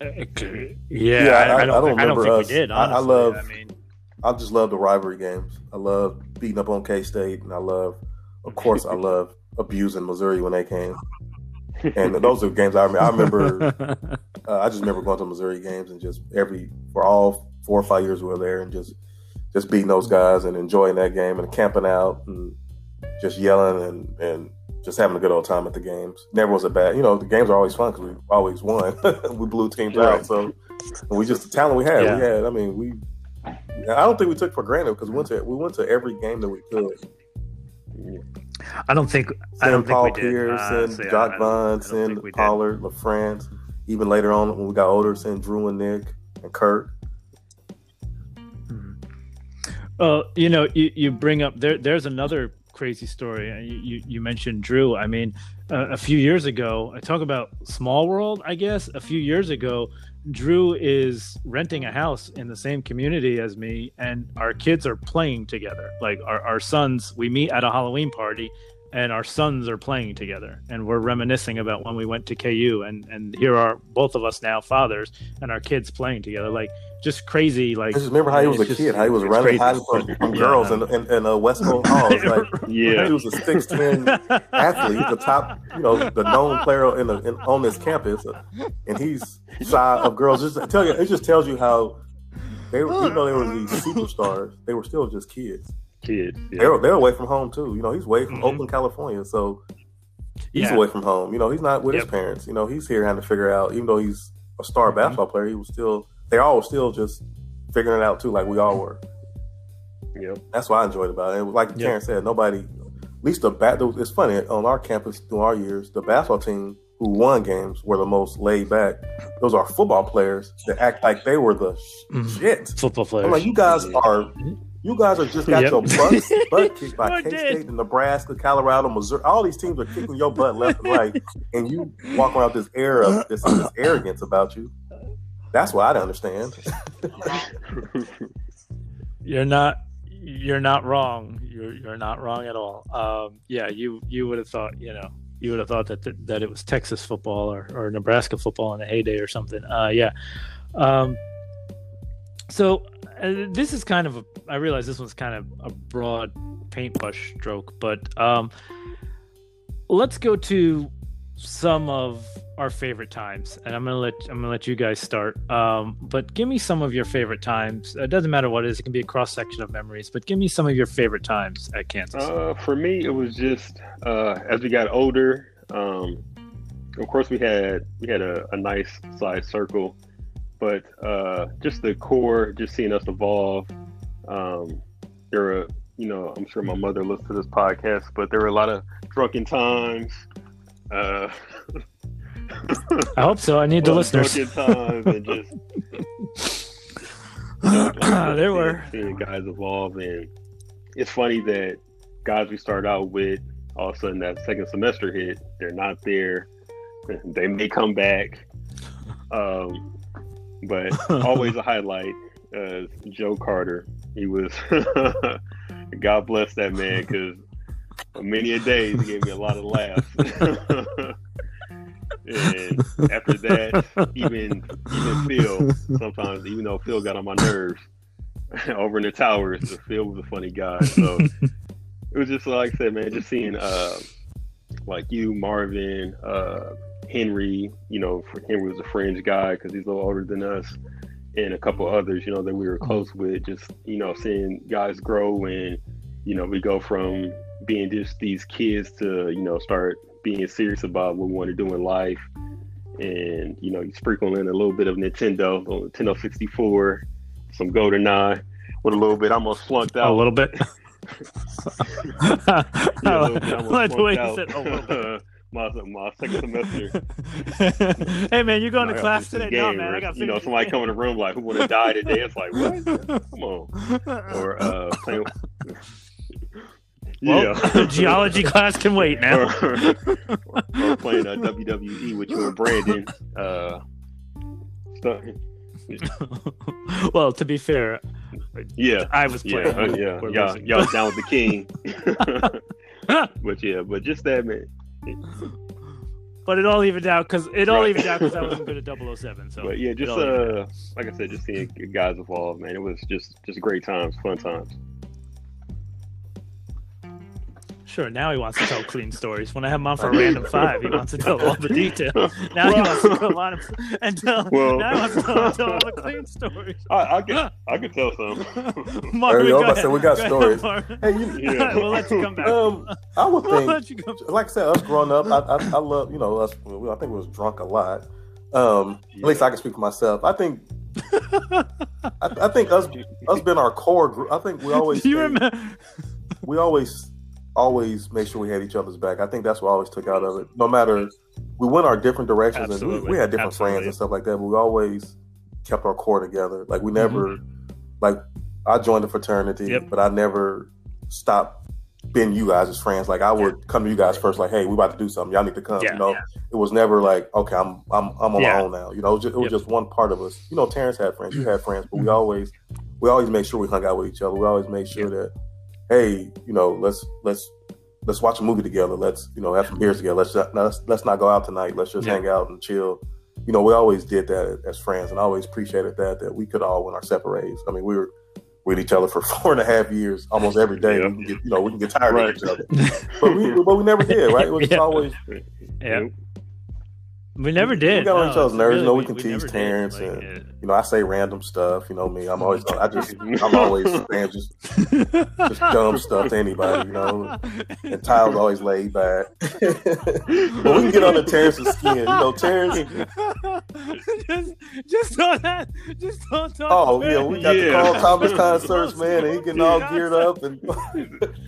Okay. Yeah, yeah, I, I, don't, I, don't I don't think us. we did, honestly. I, I, love, I, mean, I just love the rivalry games. I love beating up on K-State, and I love, of course, I love abusing Missouri when they came. And those are games I remember. I, remember, uh, I just remember going to Missouri games and just every, for all four or five years we were there, and just, just beating those guys and enjoying that game and camping out and just yelling and, and just having a good old time at the games. Never was a bad, you know, the games are always fun because we always won. We blew teams yeah. out. So we just, the talent we had, yeah. we had, I mean, we, I don't think we took for granted because we went to, we went to every game that we could. I don't think, I don't Paul think we Pierce, did. Send uh, so yeah, Jock Vaughn, send Pollard, LaFrance, even later on when we got older, send Drew and Nick and Kirk. Hmm. Uh, you know, you, you bring up, there. there's another crazy story. You, you you mentioned Drew. I mean, uh, a few years ago, I talk about small world, I guess. A few years ago, Drew is renting a house in the same community as me, and our kids are playing together. Like our, our sons, we meet at a Halloween party, and our sons are playing together, and we're reminiscing about when we went to K U, and and here are both of us now fathers, and our kids playing together, like just crazy. Like I just remember how he was a just, kid, how he was running hiding from, from yeah. girls in in, in uh, Westmoreland Hall. Like, yeah, he was a six ten athlete, the top, you know, the known player in, the, in on this campus, and he's shy of girls. Just I tell you, it just tells you how they, even though they were these superstars, they were still just kids. Kid, yeah. they're, they're away from home too. You know, he's away from mm-hmm. Oakland, California, so he's yeah. away from home. You know, he's not with yep. his parents. You know, he's here having to figure out. Even though he's a star mm-hmm. basketball player, he was still. They all were still just figuring it out too, like we all were. Yep. That's what I enjoyed about it. It was like yep. Terrence said, nobody. At least the bat. It's funny on our campus through our years, the basketball team who won games were the most laid back. Those are football players that act like they were the mm-hmm. shit. Football players. I'm like, you guys are. You guys are just got yep. your butts, butt kicked by K-State and Nebraska, Colorado, Missouri. All these teams are kicking your butt left and right, and you walk around with this air of this, this arrogance about you. That's what I don't understand. You're not, you're not wrong. You're you're not wrong at all. Um, yeah, you you would have thought, you know, you would have thought that, that that it was Texas football or or Nebraska football in the heyday or something. Uh, yeah. Um, so. Uh, this is kind of a, I realize this one's kind of a broad paintbrush stroke, but um, let's go to some of our favorite times, and I'm gonna let I'm gonna let you guys start. Um, but give me some of your favorite times. It doesn't matter what it is; it can be a cross section of memories. But give me some of your favorite times at Kansas. Uh, for me, it was just uh, as we got older. Um, of course, we had we had a, a nice side circle, but uh, just the core, just seeing us evolve. Um, there were, you know, I'm sure my mother listened to this podcast, but there were a lot of drunken times. Uh, I hope so. I need well, the listeners. Just, you know, just there were seeing guys evolve, and it's funny that guys we start out with, all of a sudden that second semester hit, they're not there. They may come back, um, but always a highlight. Uh, Joe Carter, he was. God bless that man, because many a day he gave me a lot of laughs. And after that, even even Phil, sometimes, even though Phil got on my nerves over in the towers, Phil was a funny guy. So it was just like I said, man, just seeing uh, like you, Marvin, uh, Henry, you know, Henry was a fringe guy because he's a little older than us, and a couple others, you know, that we were close with, just, you know, seeing guys grow and, you know, we go from being just these kids to, you know, start being serious about what we want to do in life. And, you know, you sprinkle in a little bit of Nintendo, Nintendo sixty-four, some GoldenEye with a little bit, almost flunked out. A little bit. yeah, a little bit, almost flunked out. Said, oh, uh, my, my second semester. Hey, man, you going to class today? No, man, I got to You know, somebody come in the room like, who want to die today? It's like, what? Come on. Or uh, playing... Well, yeah. Geology class can wait now. or, or, or playing a W W E with you and Brandon. Uh, well, to be fair, yeah, I was playing. Yeah, with, yeah. Y'all, y'all down with the king. But yeah, but just that, man. But it all evened out because it all right. evened out because I wasn't good at double oh seven. So, but yeah, just uh, like I said, just seeing guys evolve, man. It was just just great times, fun times. Sure, now he wants to tell clean stories. When I have him on for a random five, he wants to tell all the details. Now well, he wants to go on and tell, well, now he wants to tell, tell all the clean stories. I, I, can, I can tell some. Marvin, we go said we got go stories. Ahead, hey, you, yeah. We'll let you come back. Um, I would think, we'll let you come back. Like I said, us growing up, I, I, I love, you know, us. I think we was drunk a lot. Um, yeah. At least I can speak for myself. I think I, I think us us being our core group, I think we always... Do you stayed, remember? We always... always make sure we had each other's back. I think that's what I always took out of it. No matter, we went our different directions, Absolutely. and we, we had different Absolutely. friends and stuff like that, but we always kept our core together. Like we never, mm-hmm. like I joined a fraternity, yep. but I never stopped being you guys as friends. Like I would yeah. come to you guys first, like, hey, we about to do something. Y'all need to come. Yeah, you know, yeah. It was never like, okay, I'm I'm I'm on yeah. my own now. You know, it was, just, it was yep. just one part of us. You know, Terrence had friends, you had friends, but we always we always made sure we hung out with each other. We always made sure yep. that, hey, you know, let's let's let's watch a movie together. Let's, you know, have some beers together. Let's not, let's, let's not go out tonight. Let's just yeah. hang out and chill. You know, we always did that as friends, and I always appreciated that that we could all win our separate ways. I mean, we were with each other for four and a half years, almost every day. Yeah. We get, you know, we can get tired right. of each other, but we but we never did. Right? It was yeah. always. Yeah. You know, we never did. We got on each other's nerves. You know, we can tease Terrence, did, like, and yeah. you know, I say random stuff. You know me. I'm always, I just, I'm always man, just, just dumb stuff to anybody. You know, and Tyler's always laid back. But we can get under Terrence's skin. You know, Terrence. just, just don't, have, just don't talk. Oh yeah, we got yeah. to call Thomas concerts, man, and he getting all geared up and.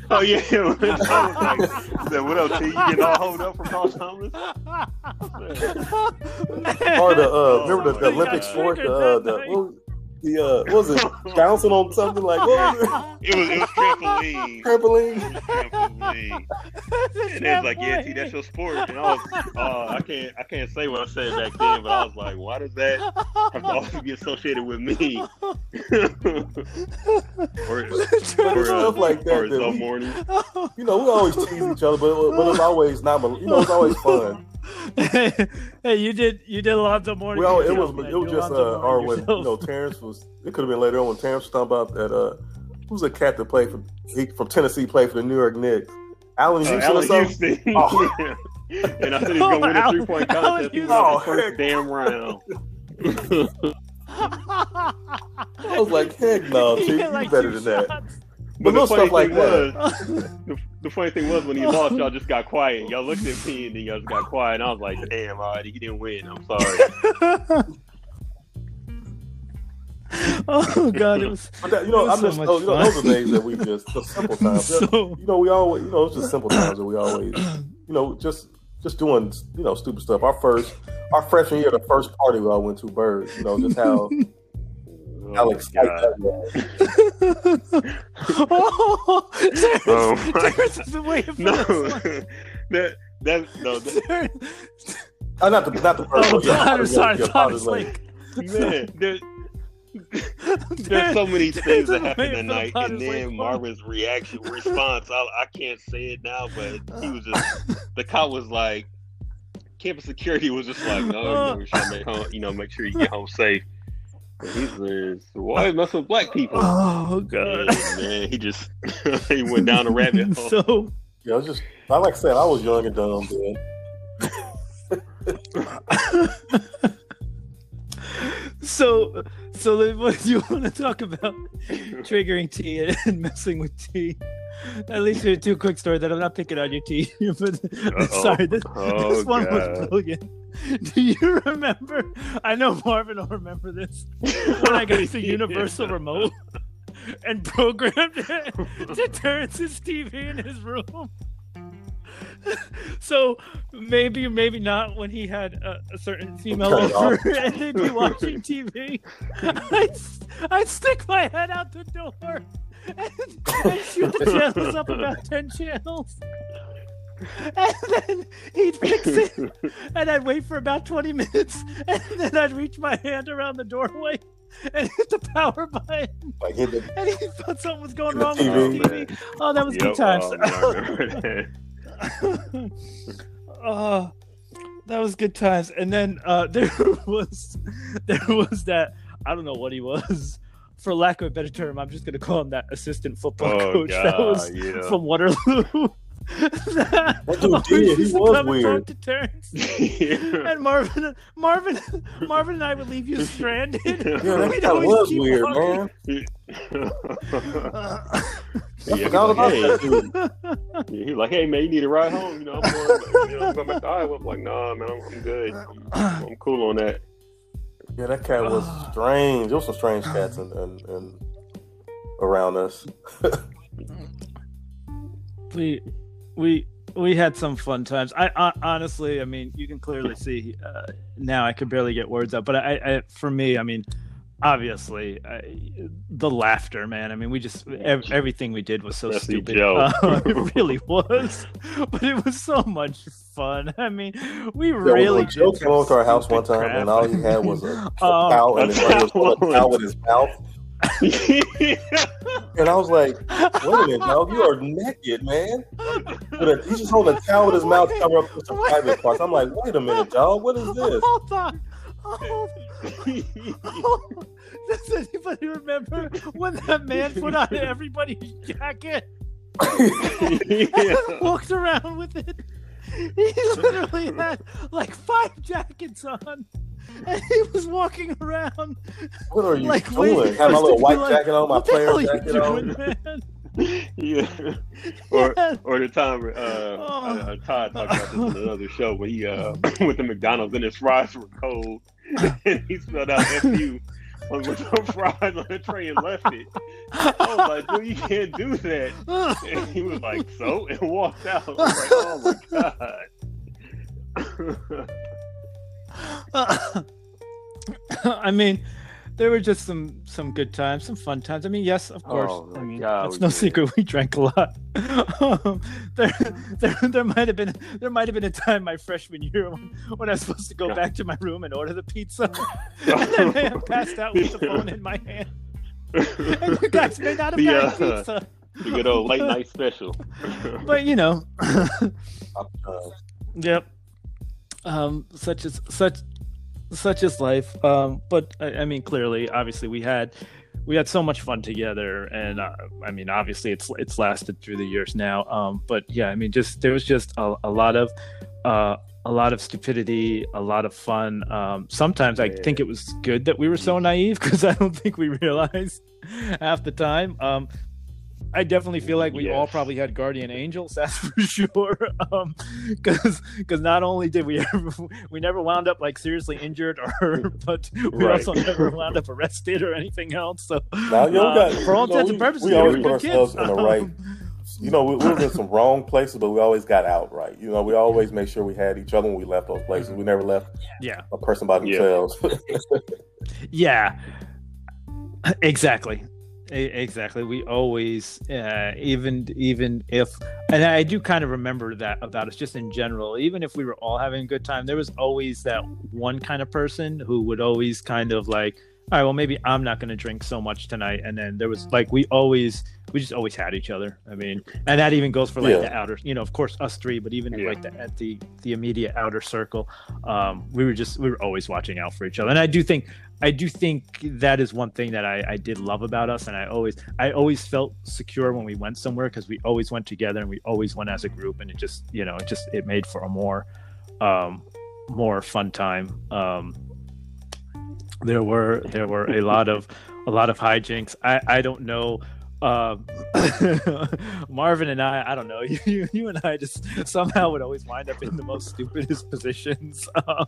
Oh yeah. Said, what up, T? You getting all holed up from Paul Thomas? Man. Or the uh, oh, remember the, the Olympic sport, the uh, the, what, the uh, what was it, bouncing on something like what was it? It was, it was trampoline. Trampoline. It was trampoline. And it was like, yeah, T, that's your sport. And I was, uh, I can't, I can't say what I said back then, but I was like, why does that have to always be associated with me? or or stuff like that. Or that we, morning. You know, we always tease each other, but it, but it was always not, you know, it was always fun. hey, hey, you did you did Alonzo Mourning. Well, it was it was just uh, or when you know Terrence was. It could have been later on when Terrence was talking about that. Uh, who's a cat that played for he from Tennessee played for the New York Knicks? Allen Houston. Uh, Allen Houston. Oh. And I said he's going to win a three-point contest. He was oh, the first damn round. I was like, heck no, Chief, you like better than shots. That. But, but the funny like thing that. was, the, the funny thing was when he lost, y'all just got quiet. Y'all looked at me and then y'all just got quiet. And I was like, damn, already, he didn't win. I'm sorry. Oh God, it was. That, you know, I'm so just oh, you know, those are things that we just the simple times. So, you know, we always you know it's just simple times that we always you know just just doing you know stupid stuff. Our first, our freshman year, the first party we all went to, Bird. You know, just how. Alex, oh, that oh, Terrence, oh Terrence has been waiting for no. this. that that no. That, oh, not the not the first. Oh, yeah, I'm sorry, Todd is like, man. There, there's so many things that happened tonight, and then Marvin's reaction response. I, I can't say it now, but he was just the cop was like, campus security was just like, no, you know, make home, you know, make sure you get home safe. He says, why is messing with black people? Oh, God. And, man, he just he went down a rabbit hole. So, yeah, I was just, like I said, I was young and dumb, man. so, so what do you want to talk about triggering T and messing with T? At least there are two quick stories that I'm not picking on your T. But Uh-oh. sorry, this, oh, this one God. was brilliant. Do you remember? I know Marvin will remember this. When I got the universal remote and programmed it to Terrence's T V in his room. So maybe, maybe not when he had a, a certain female over and they'd be watching T V. I'd, I'd stick my head out the door and, and shoot the channels up about ten channels. And then he'd fix it, and I'd wait for about twenty minutes, and then I'd reach my hand around the doorway and hit the power button. Like hit the, and he thought something was going wrong T V, with his T V. Man. Oh, that was yep, good times. Oh, no, uh, that was good times. And then uh, there was there was that I don't know what he was. For lack of a better term, I'm just going to call him that assistant football oh, coach God, that was yeah. from Waterloo. That dude did. He was weird. To Terrence. Yeah. And Marvin, Marvin, Marvin, and I would leave you stranded. Yeah, that was weird, walking. man. uh, I yeah, forgot about hey. that dude. Yeah, he was like, "Hey, man, you need a ride home?" You know, I'm going. You know, I'm going to die. I'm like, "Nah, man, I'm, I'm good. I'm, I'm cool on that." Yeah, that cat was strange. There was some strange cats and and, and around us. we. We we had some fun times. I, I honestly, I mean, you can clearly see uh, now. I could barely get words out, but I, I for me, I mean, obviously, I, the laughter, man. I mean, we just ev- everything we did was so That's stupid. Uh, it really was, but it was so much fun. I mean, we there really was a joke came to our house one time, crap. and all he had was a, a cow, um, and his was a cow in his mouth. And I was like, wait a minute, dog, you are naked, man. But he's just holding a towel with his wait, mouth covered up with some wait. private parts. I'm like, wait a minute, dog, what is this? Hold on. Hold on. Oh. Does anybody remember when that man put on everybody's jacket and walked around with it? He literally had like five jackets on. And he was walking around. What are you like, doing? Have my little white like, jacket on, my player jacket doing, on. Man? Yeah. Or, yeah. Or the time uh, oh. uh, Todd talked about this on another show when he uh, went to McDonald's and his fries were cold, and he spelled out F U on the fries on the tray and left it. I was like, dude, you can't do that. And he was like, so, and walked out. I was like, oh my God. Uh, I mean, there were just some, some good times, some fun times. I mean, yes, of course. Oh, I mean, God, it's no did. secret we drank a lot. um, there, there, there might have been there might have been a time my freshman year when, when I was supposed to go God. back to my room and order the pizza, and then I had passed out with the phone in my hand. And you guys may not have yeah. gotten pizza. The good old late night special. But you know, yep. Um, such as such, such as life. Um, but I, I mean, clearly, obviously, we had we had so much fun together, and uh, I mean, obviously, it's it's lasted through the years now. Um, but yeah, I mean, just there was just a, a lot of uh, a lot of stupidity, a lot of fun. Um, sometimes I yeah. think it was good that we were so naive, because I don't think we realized half the time. Um, I definitely feel like we yes. all probably had guardian angels. That's for sure. Um, cause, cause not only did we ever, we never wound up like seriously injured or, but we right. also never wound up arrested or anything else. So now, you uh, got, for all you intents know, and purposes, we, we always put ourselves in the right, you know, we, we were in some wrong places, but we always got out right. You know, we always made sure we had each other when we left those places. We never left yeah. a person by themselves. Yeah. yeah, exactly. Exactly. We always, uh, even even if, and I do kind of remember that about us just in general, even if we were all having a good time, there was always that one kind of person who would always kind of like, all right, well, maybe I'm not going to drink so much tonight. And then there was like, we always, we just always had each other. I mean, and that even goes for like yeah. the outer, you know, of course, us three, but even yeah. like the, at the, the immediate outer circle, um, we were just, we were always watching out for each other. And I do think, I do think that is one thing that I, I did love about us. And I always, I always felt secure when we went somewhere, because we always went together and we always went as a group, and it just, you know, it just, it made for a more, um, more fun time. Um, there were, there were a lot of, a lot of hijinks. I, I don't know. Um, Marvin and I, I don't know, you, you, you and I just somehow would always wind up in the most stupidest positions. Um,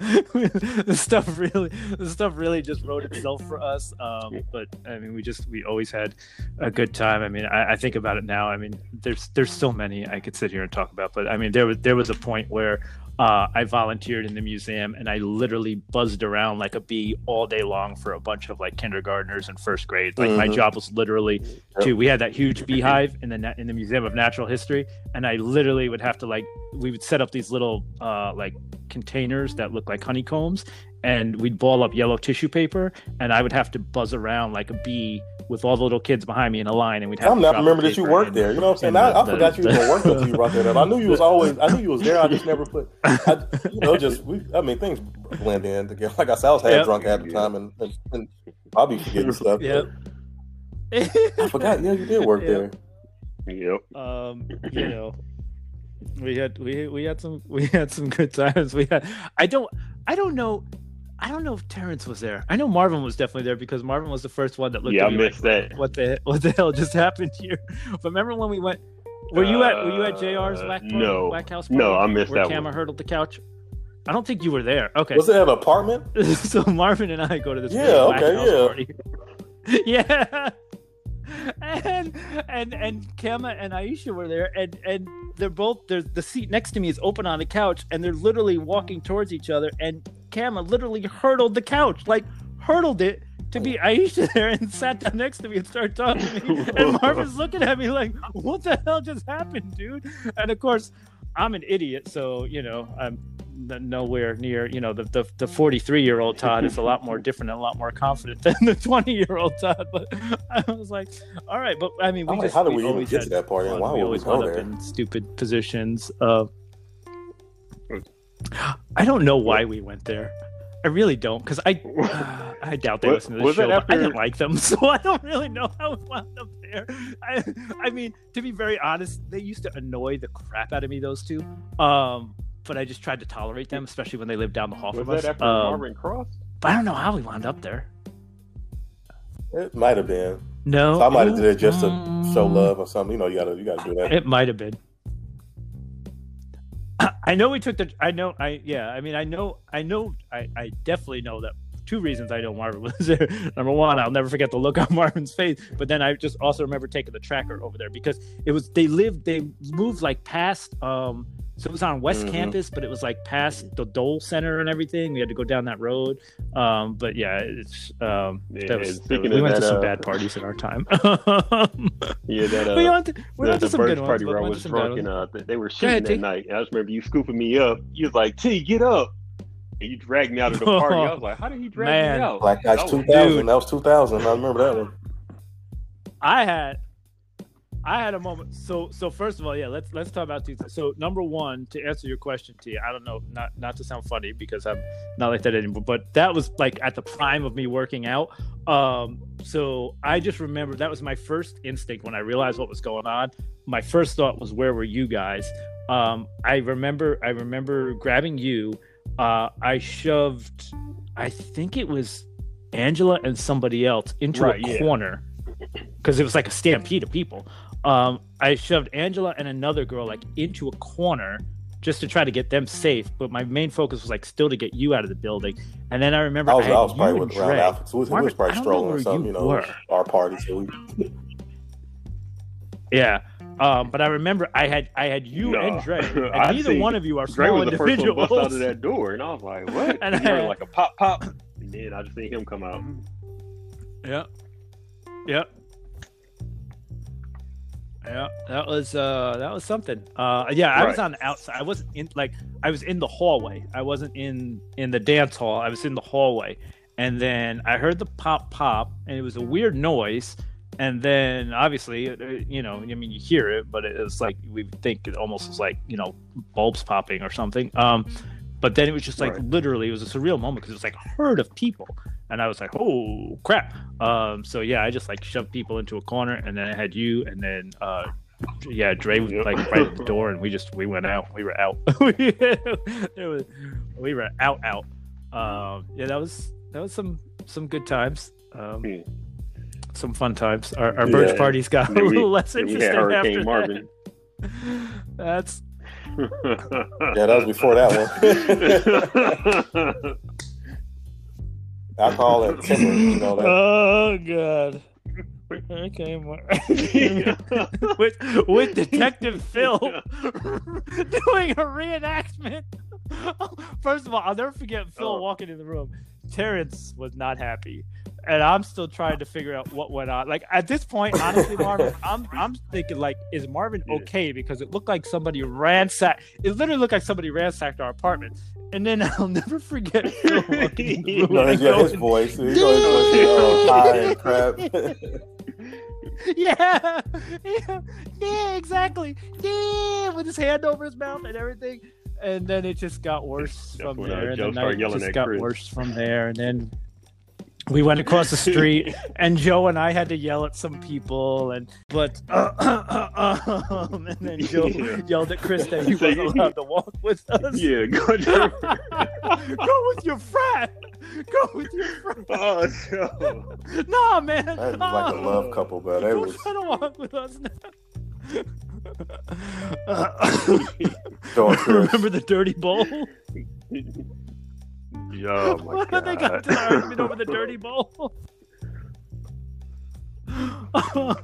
the stuff really the stuff really just wrote itself for us, um but I mean, we just we always had a good time. I mean, I, I think about it now. I mean, there's there's so many I could sit here and talk about, but I mean, there was there was a point where uh I volunteered in the museum, and I literally buzzed around like a bee all day long for a bunch of like kindergartners and first grade. Like, mm-hmm. my job was literally to, we had that huge beehive in the in the Museum of Natural History, and I literally would have to like, we would set up these little uh like containers that look like honeycombs, and we'd ball up yellow tissue paper, and I would have to buzz around like a bee with all the little kids behind me in a line, and we'd have. I'm to not remember that you worked there. You know what I'm saying? The, I, I the, forgot the, you even worked until you brought that up. I knew you was always. I knew you was there. I just never put. I, you know, just we, I mean, things blend in together. Like I said, I was half yep. drunk half the time, and, and, and I'll be forgetting stuff. Yep. I forgot. Yeah, you did work yep. there. Yep. Um. You know. We had we we had some we had some good times. We had I don't I don't know I don't know if Terrence was there. I know Marvin was definitely there, because Marvin was the first one that looked. Yeah, at me I missed like, that. What the what the hell just happened here? But remember when we went? Were you at Were you at J R's whack party, no whack house party? No, I missed where that. Where Cam hurdled the couch. I don't think you were there. Okay, was it at an apartment? So Marvin and I go to this. Yeah, okay, whack yeah. party. yeah. And and and Kama and Aisha were there, and and they're both there's the seat next to me is open on the couch, and they're literally walking towards each other, and Kama literally hurdled the couch, like hurdled it to be Aisha there, and sat down next to me and started talking to me, and Marvin's looking at me like, what the hell just happened, dude? And of course I'm an idiot, so you know I'm nowhere near, you know, the the, the forty-three year old Todd is a lot more different and a lot more confident than the twenty year old Todd. But I was like, all right, but I mean, we I'm just like, how did we, we always get to that part? And why we always wound up in stupid positions. Uh, I don't know why we went there. I really don't, because I uh, I doubt they what, listen to this show. After... I didn't like them, so I don't really know how it wound up there. I I mean, to be very honest, they used to annoy the crap out of me, those two. Um. But I just tried to tolerate them, especially when they lived down the hall was from us. Was that after um, Marvin Cross? But I don't know how we wound up there. It might have been. No, so I might have did it just to show love or something. You know, you gotta, you gotta do that. It might have been. I, I know we took the. I know. I yeah. I mean, I know. I know. I, I definitely know that. Two reasons I know Marvin was there. Number one, I'll never forget the look on Marvin's face. But then I just also remember taking the tracker over there, because it was they lived they moved like past. Um, so it was on West mm-hmm. Campus, but it was like past the Dole Center and everything. We had to go down that road. Um, but yeah, it's um, yeah, that was, that was, we went that, to some uh, bad parties in our time. yeah, that uh, we went to, we the, went to the some first good party ones, where I was drunk and uh, they were shooting ahead, that take... night. I just remember you scooping me up. You was like, "T, get up." And you dragged me out of the party. I was like, how did you drag Man. me out? Like, that was two thousand. Dude. That was two thousand. I remember that one. I had I had a moment. So so first of all, yeah, let's let's talk about these. So number one, to answer your question, T, I don't know, not not to sound funny, because I'm not like that anymore, but that was like at the prime of me working out. Um, so I just remember that was my first instinct when I realized what was going on. My first thought was, where were you guys? Um, I remember, I remember grabbing you. Uh, I shoved, I think it was Angela and somebody else into right, a yeah. corner because it was like a stampede of people. Um, I shoved Angela and another girl like into a corner just to try to get them safe. But my main focus was like still to get you out of the building. And then I remember I was, I I was probably with Round Alpha. So we was probably strolling or something, you, you know, were. our party. So we... yeah. Um, but I remember I had I had you no. and Dre, and I neither see. one of you are small Dre was individuals. The first one bust out of that door, and I was like, "What?" and you I, were like a pop, pop, and then I just see him come out. Yeah, yeah, yeah. That was uh, that was something. Uh, yeah, I right. was on the outside. I wasn't in like I was in the hallway. I wasn't in in the dance hall. I was in the hallway, and then I heard the pop, pop, and it was a weird noise. And then, obviously, you know, I mean, you hear it, but it's like we think it almost is like, you know, bulbs popping or something. Um, but then it was just like right. literally, it was a surreal moment because it was like a herd of people, and I was like, oh crap. Um, so yeah, I just like shoved people into a corner, and then I had you, and then uh, yeah, Dre was like right at the door, and we just we went out, we were out, was, we were out out. Um, yeah, that was that was some some good times. Um, yeah. Some fun times. Our, our birch yeah. parties got a little we, less interesting after Marvin. that. That's yeah, that was before that one. Alcohol and timber, you know that. Oh God. Hurricane Marvin. with with Detective Phil doing a reenactment. First of all, I'll never forget Phil oh. walking in the room. Terrence was not happy, and I'm still trying to figure out what went on. Like at this point, honestly, Marvin, I'm I'm thinking like, is Marvin okay? Because it looked like somebody ransacked. It literally looked like somebody ransacked our apartment. And then I'll never forget Phil walking in the room. No, he's got his voice. He's got his voice. Oh, hi, crap. Yeah, yeah, yeah, exactly. Yeah, with his hand over his mouth and everything. And then it just got worse from there. And then it just got worse from there. And then we went across the street, and Joe and I had to yell at some people. And but uh, uh, uh, uh, um, and then Joe yeah. yelled at Chris that he wasn't allowed to walk with us. Yeah, go, go with your frat. Go with your friend. Oh, no. Nah, man. That was like oh. a love couple, but they was trying to walk with us now. Uh, remember the dirty bowl? Oh my what God. They got to argument over the dirty bowl. oh,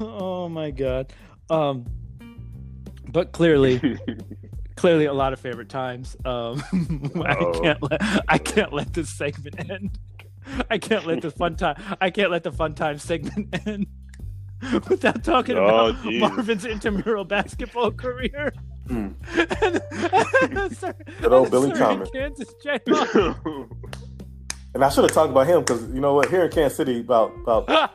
oh my God. Um, but clearly, clearly a lot of favorite times. Um, I can't let I can't let this segment end. I can't let the fun time. I can't let the fun time segment end. Without talking oh, about geez. Marvin's intramural basketball career, mm. and, and sir, good old Billy Thomas, Kansas Jayhawks. And I should have talked about him because you know what? Here in Kansas City, about about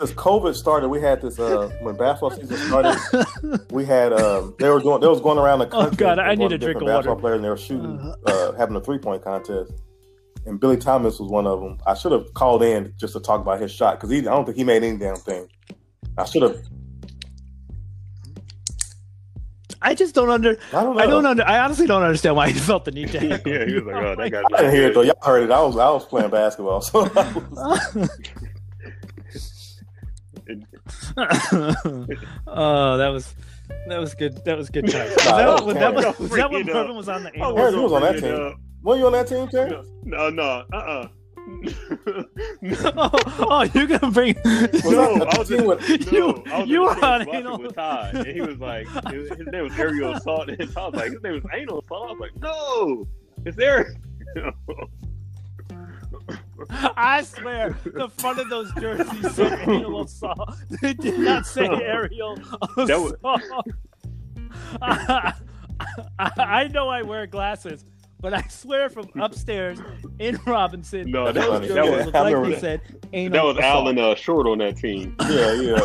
since COVID started, we had this uh, when basketball season started, we had um, they were going they was going around the country. Oh God, I need a drink of water. Players, and they were shooting, uh, uh, having a three point contest. And Billy Thomas was one of them. I should have called in just to talk about his shot because he I don't think he made any damn thing. I should have. I just don't under. I don't, I don't under. I honestly don't understand why he felt the need to. yeah, he was like, "Oh, that guy." I didn't hear it though. Y'all heard it. I was, I was playing basketball, so. Was... oh, that was, that was good. That was good time. Was that when that was, was that when Marvin was on the? Oh, Harris, was on that team. Up. Were you on that team, Terry? No, no, uh, uh-uh. uh. no. oh, oh, you're gonna bring well, no, I was just, with... no, I was you were on Anal with Todd, and he was like, his, his name was Ariel Assault, and I was like, his name was Anal Assault. I was like, no, it's Ariel. I swear, the front of those jerseys said Anal Assault. They did not say Ariel Assault. Was... I, I, I know I wear glasses. But I swear from upstairs in Robinson, no, that was, that was, like they that. Said, ain't that was Al and uh, Short on that team. Yeah, yeah.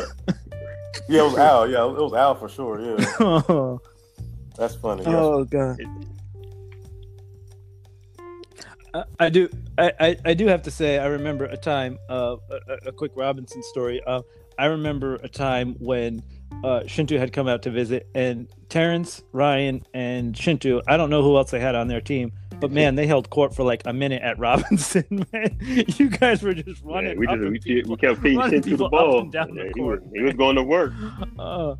yeah, it was Al. Yeah, it was Al for sure. Yeah. Oh. That's funny. Yeah. Oh, God. I, I do I, I, I do have to say, I remember a time, uh, a, a quick Robinson story. Uh, I remember a time when uh, Shintu had come out to visit, and Terrence, Ryan, and Shintu, I don't know who else they had on their team, but man, they held court for like a minute at Robinson, man. You guys were just running yeah, we up just, we, people, we kept feeding Shintu to the ball. And down yeah, the court, he, was, he was going to work. Uh,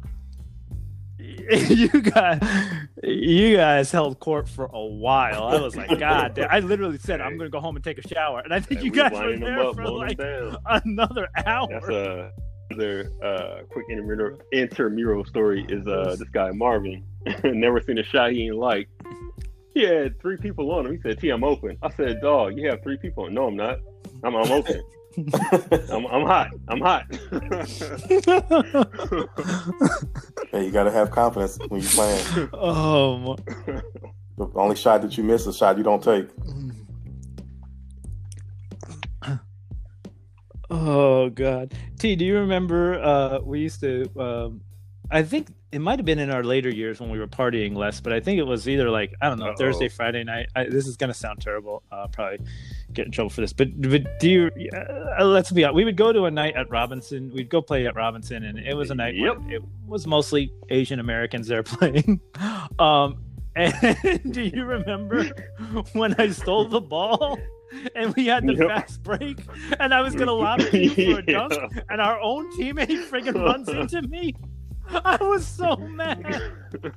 you guys you guys held court for a while. I was like, God damn. I literally said, I'm going to go home and take a shower. And I think yeah, you guys were there up, for like another hour. That's a, another uh, quick intramural, intramural story is uh, this guy, Marvin. Never seen a shot he ain't like. He had three people on him. He said, T, I'm open. I said, dog, you have three people on. No, I'm not. I'm, I'm open. I'm, I'm hot. I'm hot. Hey, you gotta have confidence when you're playing. Oh, my. The only shot that you miss is a shot you don't take. Oh God, T, do you remember? Uh, we used to. Um, I think it might have been in our later years when we were partying less, but I think it was either like I don't know Uh-oh. Thursday, Friday night. I, this is gonna sound terrible. Uh, probably. Get in trouble for this, but but do you? Uh, let's be honest. We would go to a night at Robinson. We'd go play at Robinson, and it was a night. Yep. Where it was mostly Asian Americans there playing. Um, and do you remember when I stole the ball? And we had the yep. fast break, and I was gonna lob it for a dunk, yeah. and our own teammate freaking runs into me. I was so mad.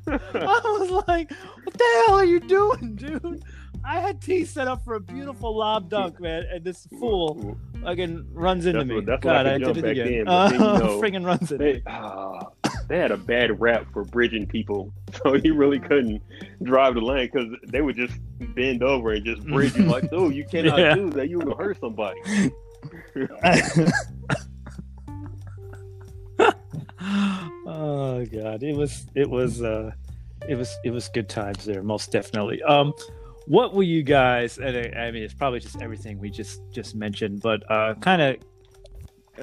I was like, "What the hell are you doing, dude?" I had T set up for a beautiful lob dunk, man, and this fool fucking runs into that's me. What, that's God, I, I did it again. In, uh, then, you know, friggin' runs into me. Uh, they had a bad rap for bridging people, so he really couldn't drive the lane because they would just bend over and just bridge you like, "Oh, you cannot yeah. do that. You would hurt somebody." Oh God, it was it was uh, it was it was good times there, most definitely. Um. What will you guys, and I, I mean, it's probably just everything we just, just mentioned, but kind of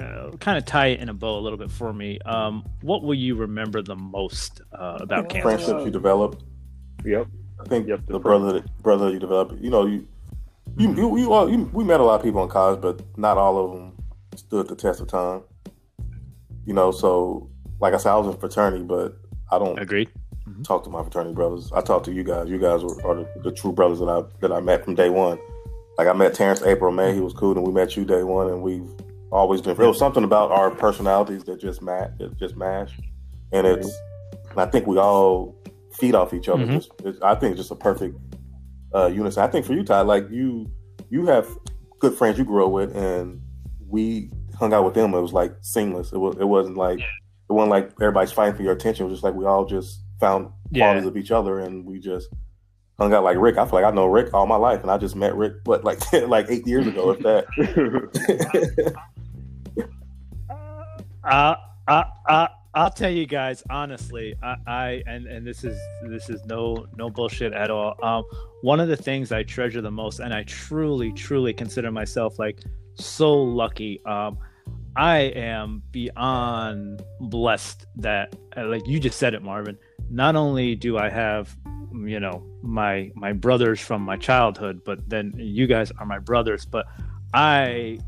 uh, kind of tie it in a bow a little bit for me. Um, what will you remember the most uh, about yeah. Kansas? Friendships you develop. Yep. I think yep, the, the brother brother you develop. You know, you you, mm-hmm. you, you, all, you we met a lot of people in college, but not all of them stood the test of time. You know, so like I said, I was in fraternity, but I don't agree. Mm-hmm. Talk to my fraternity brothers. I talk to you guys. You guys are, are the, the true brothers that I that I met from day one. Like I met Terrence April, man, he was cool, and we met you day one, and we've always been. There was something about our personalities that just match, just mash, and it's. And I think we all feed off each other. Mm-hmm. Just, it's, I think it's just a perfect uh, unison. I think for you, Ty, like you, you have good friends you grew up with, and we hung out with them. It was like seamless. It was. It wasn't like it wasn't like everybody's fighting for your attention. It was just like we all just. Found qualities yeah. of each other, and we just hung out like Rick. I feel like I know Rick all my life, and I just met Rick, but like like eight years ago, if that. uh, I, I, I'll tell you guys honestly. I, I and, and this is this is no no bullshit at all. Um, one of the things I treasure the most, and I truly truly consider myself like so lucky. Um, I am beyond blessed that, like you just said it, Marvin. Not only do I have, you know, my my brothers from my childhood, but then you guys are my brothers. But I,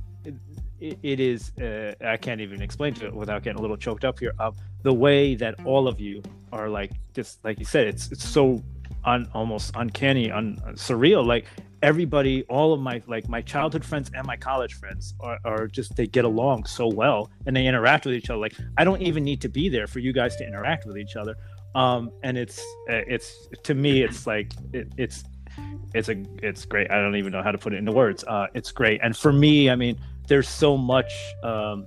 it, it is, uh, I can't even explain to it without getting a little choked up here. Uh, the way that all of you are like, just like you said, it's it's so un, almost uncanny, un, surreal. Like everybody, all of my like my childhood friends and my college friends are, are just they get along so well and they interact with each other. Like I don't even need to be there for you guys to interact with each other. Um, and it's, it's, to me, it's like, it, it's, it's a, it's great. I don't even know how to put it into words. Uh, it's great. And for me, I mean, there's so much, um,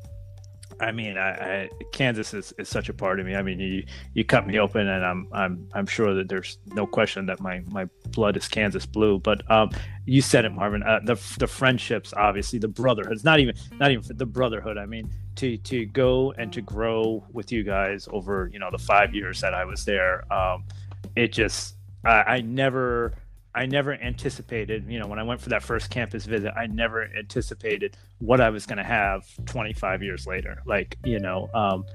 I mean, I, I Kansas is, is such a part of me. I mean, you, you cut me open and I'm, I'm, I'm sure that there's no question that my, my blood is Kansas blue, but, um, you said it, Marvin, uh, the, the friendships, obviously the brotherhoods, not even, not even the brotherhood. I mean, to, to go and to grow with you guys over, you know, the five years that I was there. Um, it just, I, I never, I never anticipated, you know, when I went for that first campus visit, I never anticipated what I was going to have twenty-five years later. Like, you know, um,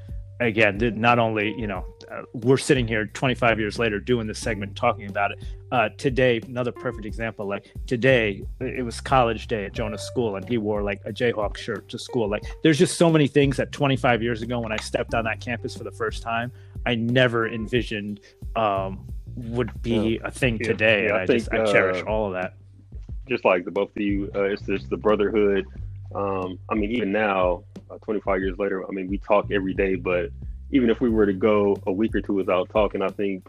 again, not only, you know, uh, we're sitting here twenty-five years later doing this segment, talking about it. Uh, today, another perfect example, like today, it was college day at Jonah's school, and he wore like a Jayhawk shirt to school. Like, there's just so many things that twenty-five years ago, when I stepped on that campus for the first time, I never envisioned um, would be yeah. a thing yeah. today. Yeah, and I, I think, just, I cherish uh, all of that. Just like the both of you, uh, it's just the brotherhood. Um, I mean, even now, uh, twenty-five years later, I mean, we talk every day, but even if we were to go a week or two without talking, I think,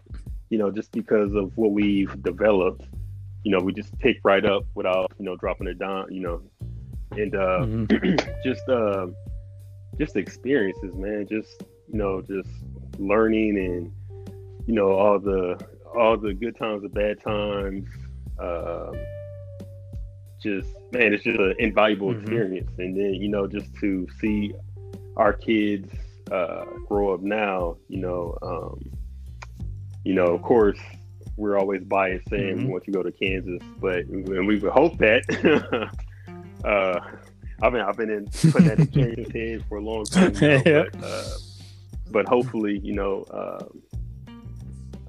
you know, just because of what we've developed, you know, we just pick right up without, you know, dropping it down, you know, and uh, mm-hmm. just, uh, just experiences, man, just, you know, just learning and, you know, all the, all the good times, the bad times, um, just, man, it's just an invaluable mm-hmm. experience. And then, you know, just to see our kids uh grow up now, you know, um you know, of course we're always biased saying mm-hmm. we want you to go to Kansas, but and we would hope that uh I mean, I've been in putting that experience in for a long time now, yeah. but, uh, but hopefully, you know, um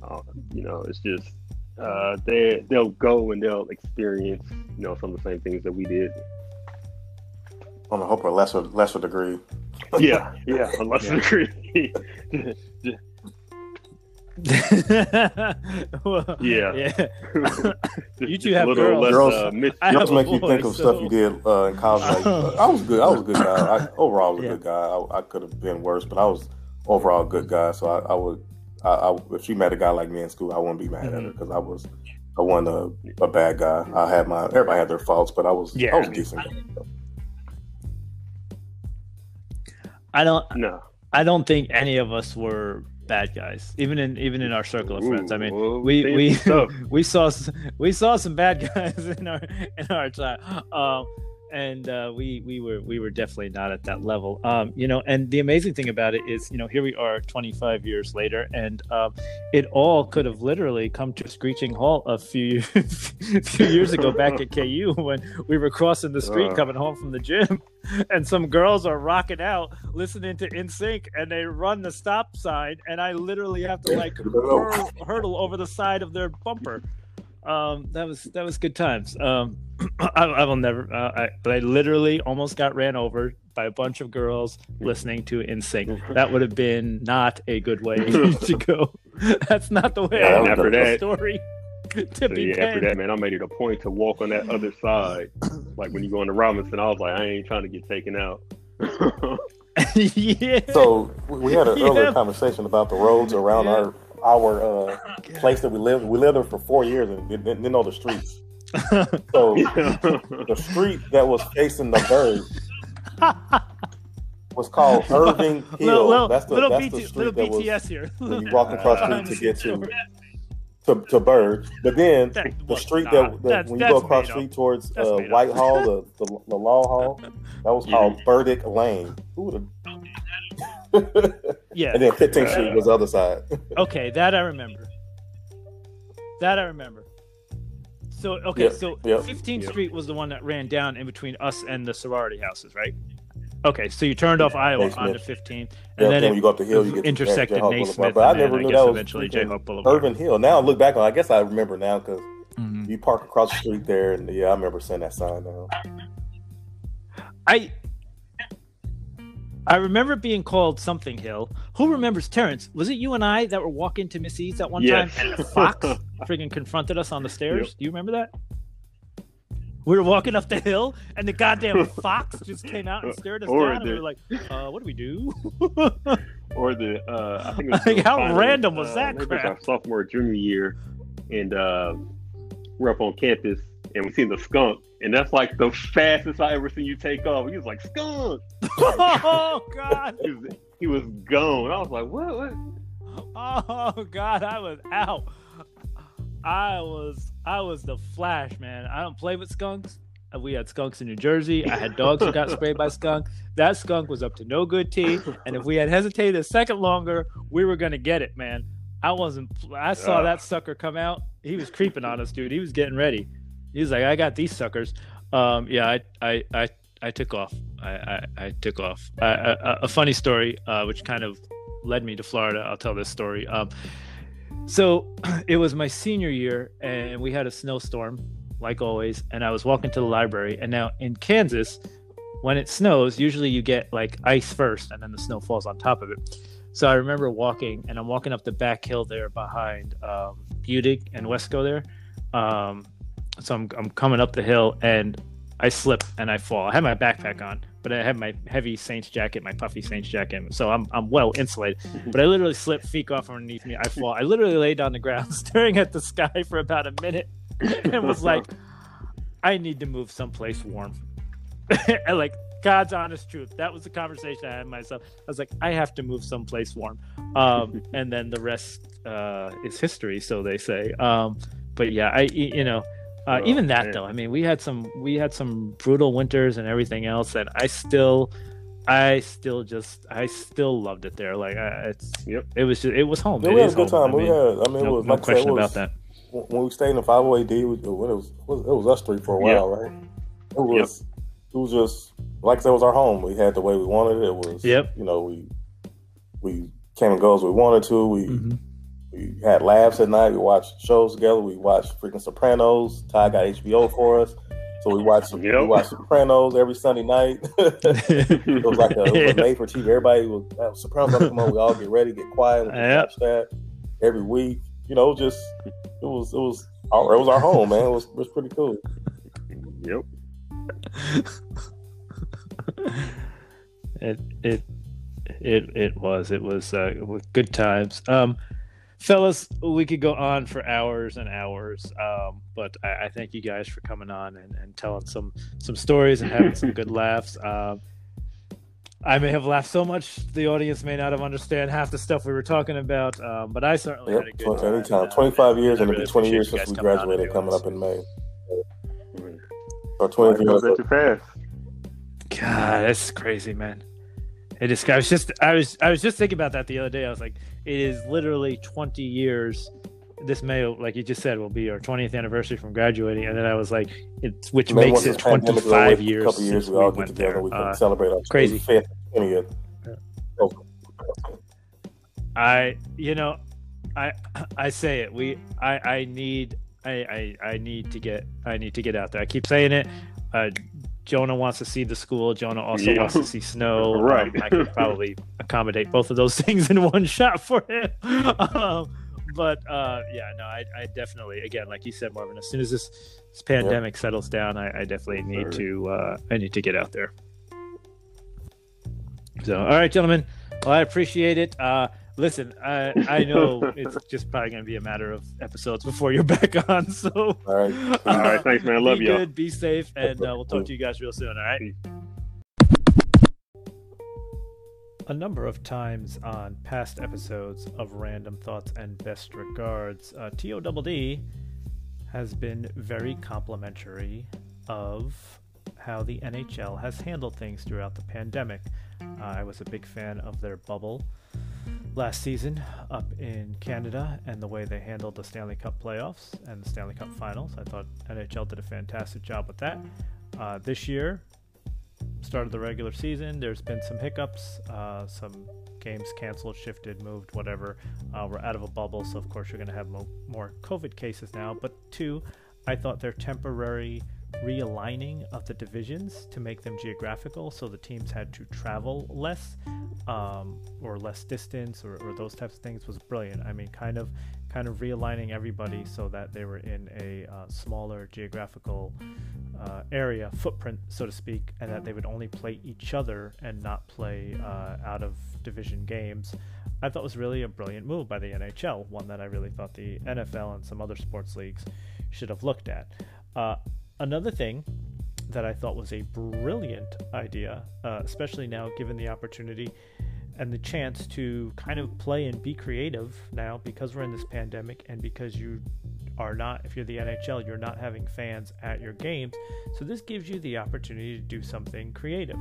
uh, you know, it's just Uh, they, they'll go and they'll experience, you know, some of the same things that we did. On a hope a lesser lesser degree. Yeah, yeah, a lesser yeah. degree. well, yeah. yeah. You two have girls. girls uh, mis- I have make you boy, think of so... stuff you did uh, in college. Like, I was good. I was a good guy. I, overall, I was yeah. a good guy. I, I could have been worse, but I was overall a good guy. So I, I would. I, I, if she met a guy like me in school, I wouldn't be mad mm-hmm. at her because I was, I wasn't a, a bad guy. I had my, everybody had their faults, but I was, yeah, I was I mean, decent. I don't, no, I don't think any of us were bad guys, even in, even in our circle of friends. Ooh, I mean, well, we, we, we saw, we saw some bad guys in our, in our time. Um, and uh, we we were we were definitely not at that level, um, you know. And the amazing thing about it is, you know, here we are twenty-five years later, and um, it all could have literally come to a screeching halt a few a few years ago back at K U when we were crossing the street coming home from the gym, and some girls are rocking out listening to N Sync, and they run the stop sign, and I literally have to like hurl, hurdle over the side of their bumper. Um, that was that was good times. Um, I, I will never. Uh, I, I literally almost got ran over by a bunch of girls listening to N Sync. That would have been not a good way to go. That's not the way. Yeah, I after that story. To so be yeah, after that, man, I made it a point to walk on that other side. Like when you go into Robinson, I was like, I ain't trying to get taken out. yeah. So we had an yeah. earlier conversation about the roads around yeah. our. our uh, place that we lived. We lived there for four years and didn't, didn't know the streets. So the street that was facing the bird was called Irving Hill. Little, little, that's the, little, that's B T, the street that B T S was here. When you walked across the street to get to to, to Bird. But then that, the street nah, that, that when you go across the street towards uh, Whitehall, the, the the Law Hall, that was called yeah. Burdick Lane. Who would have... yeah, and then fifteenth Street was the other side. okay, that I remember. That I remember. So okay, yep, so yep, fifteenth yep. Street was the one that ran down in between us and the sorority houses, right? Okay, so you turned off Iowa Naismith. On the fifteenth, and yeah, then, then you go up the hill, you get intersected Naismith. But I never then, knew I that was eventually Jayhawk Boulevard. Irving Hill. Now I look back on, I guess I remember now because mm-hmm. you park across the street there, and yeah, I remember seeing that sign now. I. I remember it being called something Hill. Who remembers, Terrence? Was it you and I that were walking to Miss E's that one yes. time? And the fox friggin' confronted us on the stairs. Yep. Do you remember that? We were walking up the hill, and the goddamn fox just came out and stared us or down, the, and we were like, uh, what do we do? Or the, uh, I think it was like, how finals, random was uh, that crap? It was our sophomore, junior year, and uh, we're up on campus, and we seen the skunk. And that's like the fastest I ever seen you take off. He was like, skunk. Oh, God. He was, he was gone. I was like, what, what? Oh, God, I was out. I was I was the Flash, man. I don't play with skunks. We had skunks in New Jersey. I had dogs who got sprayed by skunk. That skunk was up to no good tea. And if we had hesitated a second longer, we were going to get it, man. I wasn't. I saw uh. that sucker come out. He was creeping on us, dude. He was getting ready. He's like, I got these suckers. Um, yeah, I, I, I, I took off. I, I, I took off. I, I, a funny story, uh, which kind of led me to Florida. I'll tell this story. Um, so it was my senior year, and we had a snowstorm, like always, and I was walking to the library. And now in Kansas, when it snows, usually you get like ice first, and then the snow falls on top of it. So I remember walking, and I'm walking up the back hill there behind um, Budig and Wesco there. Um, so I'm, I'm coming up the hill, and I slip and I fall. I had my backpack on, but I had my heavy Saints jacket, my puffy Saints jacket. So I'm I'm well insulated. But I literally slipped, feet off underneath me. I fall. I literally lay down on the ground, staring at the sky for about a minute, and was like, I need to move someplace warm. And like, God's honest truth, that was the conversation I had with myself. I was like, I have to move someplace warm. Um, and then the rest uh, is history, so they say. Um, but yeah, I you know. Uh, even that man. though, I mean, we had some we had some brutal winters and everything else, and I still, I still just I still loved it there. Like I, it's, yep. it was just, it was home. Yeah, it we had a good home. time. I mean, we had, I mean, no, it was, no like question said, it was, about that. When we stayed in the five oh eight D, it was, it was it was us three for a while, yep. right? It was yep. it was just like I said, it was our home. We had the way we wanted it. It was yep. you know we we came and go as we wanted to. We. Mm-hmm. We had laughs at night. We watched shows together. We watched freaking Sopranos. Ty got H B O for us, so we watched yep. we watched Sopranos every Sunday night. It was like a, it was a made for T V. Everybody was uh, Sopranos. Come on, we all get ready, get quiet, and we yep. watch that every week. You know, just it was it was our, it was our home, man. It was it was pretty cool. Yep. It it it it was it was uh, good times. Um. Fellas, we could go on for hours and hours, um, but I, I thank you guys for coming on and, and telling some, some stories and having some good laughs. Uh, I may have laughed so much the audience may not have understood half the stuff we were talking about, um, but I certainly yep. had a good time. Anytime. twenty-five years, and it'll be twenty years since we graduated coming up in May. Or twenty years. God, that's crazy, man. It is. I was just. I was. I was just thinking about that the other day. I was like, it is literally twenty years. This May, like you just said, will be our twentieth anniversary from graduating. And then I was like, it's which May makes it twenty-five years. A couple years since we all we get went together. There. We can uh, celebrate our crazy fifth twentieth. I, you know, I, I say it. We, I, I need, I, I, I need to get, I need to get out there. I keep saying it. Uh, Jonah wants to see the school. Jonah also yeah. wants to see snow. Right. Um, I could probably accommodate both of those things in one shot for him. Um, but uh, yeah, no, I, I definitely, again, like you said, Marvin, as soon as this, this pandemic yep. settles down, I, I definitely need right. to, uh, I need to get out there. So, all right, gentlemen, well, I appreciate it. Uh, Listen, I, I know it's just probably going to be a matter of episodes before you're back on. So, all right, uh, all right, thanks, man. I love you. Be y'all. good, be safe, and uh, we'll talk to you guys real soon. All right. A number of times on past episodes of Random Thoughts and Best Regards, uh, T O D D has been very complimentary of how the N H L has handled things throughout the pandemic. Uh, I was a big fan of their bubble last season up in Canada and the way they handled the Stanley Cup playoffs and the Stanley Cup finals. I thought N H L did a fantastic job with that. Uh, this year, start of the regular season, there's been some hiccups, uh, some games canceled, shifted, moved, whatever. Uh, we're out of a bubble, so of course you're going to have mo- more COVID cases now. But two, I thought their temporary realigning of the divisions to make them geographical, so the teams had to travel less um, or less distance or, or those types of things was brilliant. I mean, kind of kind of realigning everybody so that they were in a uh, smaller geographical uh, area footprint, so to speak, and that they would only play each other and not play uh, out of division games. I thought was really a brilliant move by the N H L, one that I really thought the N F L and some other sports leagues should have looked at. Uh, Another thing that I thought was a brilliant idea, uh, especially now given the opportunity and the chance to kind of play and be creative now because we're in this pandemic and because you are not, if you're the N H L, you're not having fans at your games. So this gives you the opportunity to do something creative.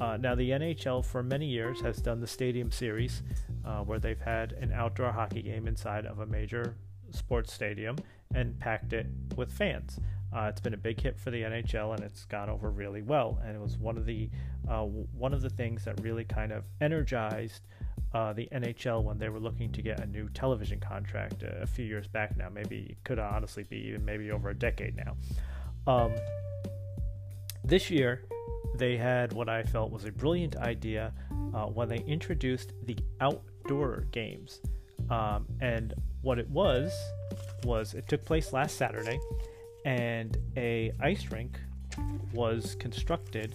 Uh, now, the N H L for many years has done the Stadium Series uh, where they've had an outdoor hockey game inside of a major sports stadium and packed it with fans. Uh, it's been a big hit for the N H L, and it's gone over really well. And it was one of the uh, one of the things that really kind of energized uh, the N H L when they were looking to get a new television contract a, a few years back now. Maybe it could honestly be even maybe over a decade now. Um, this year, they had what I felt was a brilliant idea uh, when they introduced the outdoor games. Um, and what it was, was it took place last Saturday, and a ice rink was constructed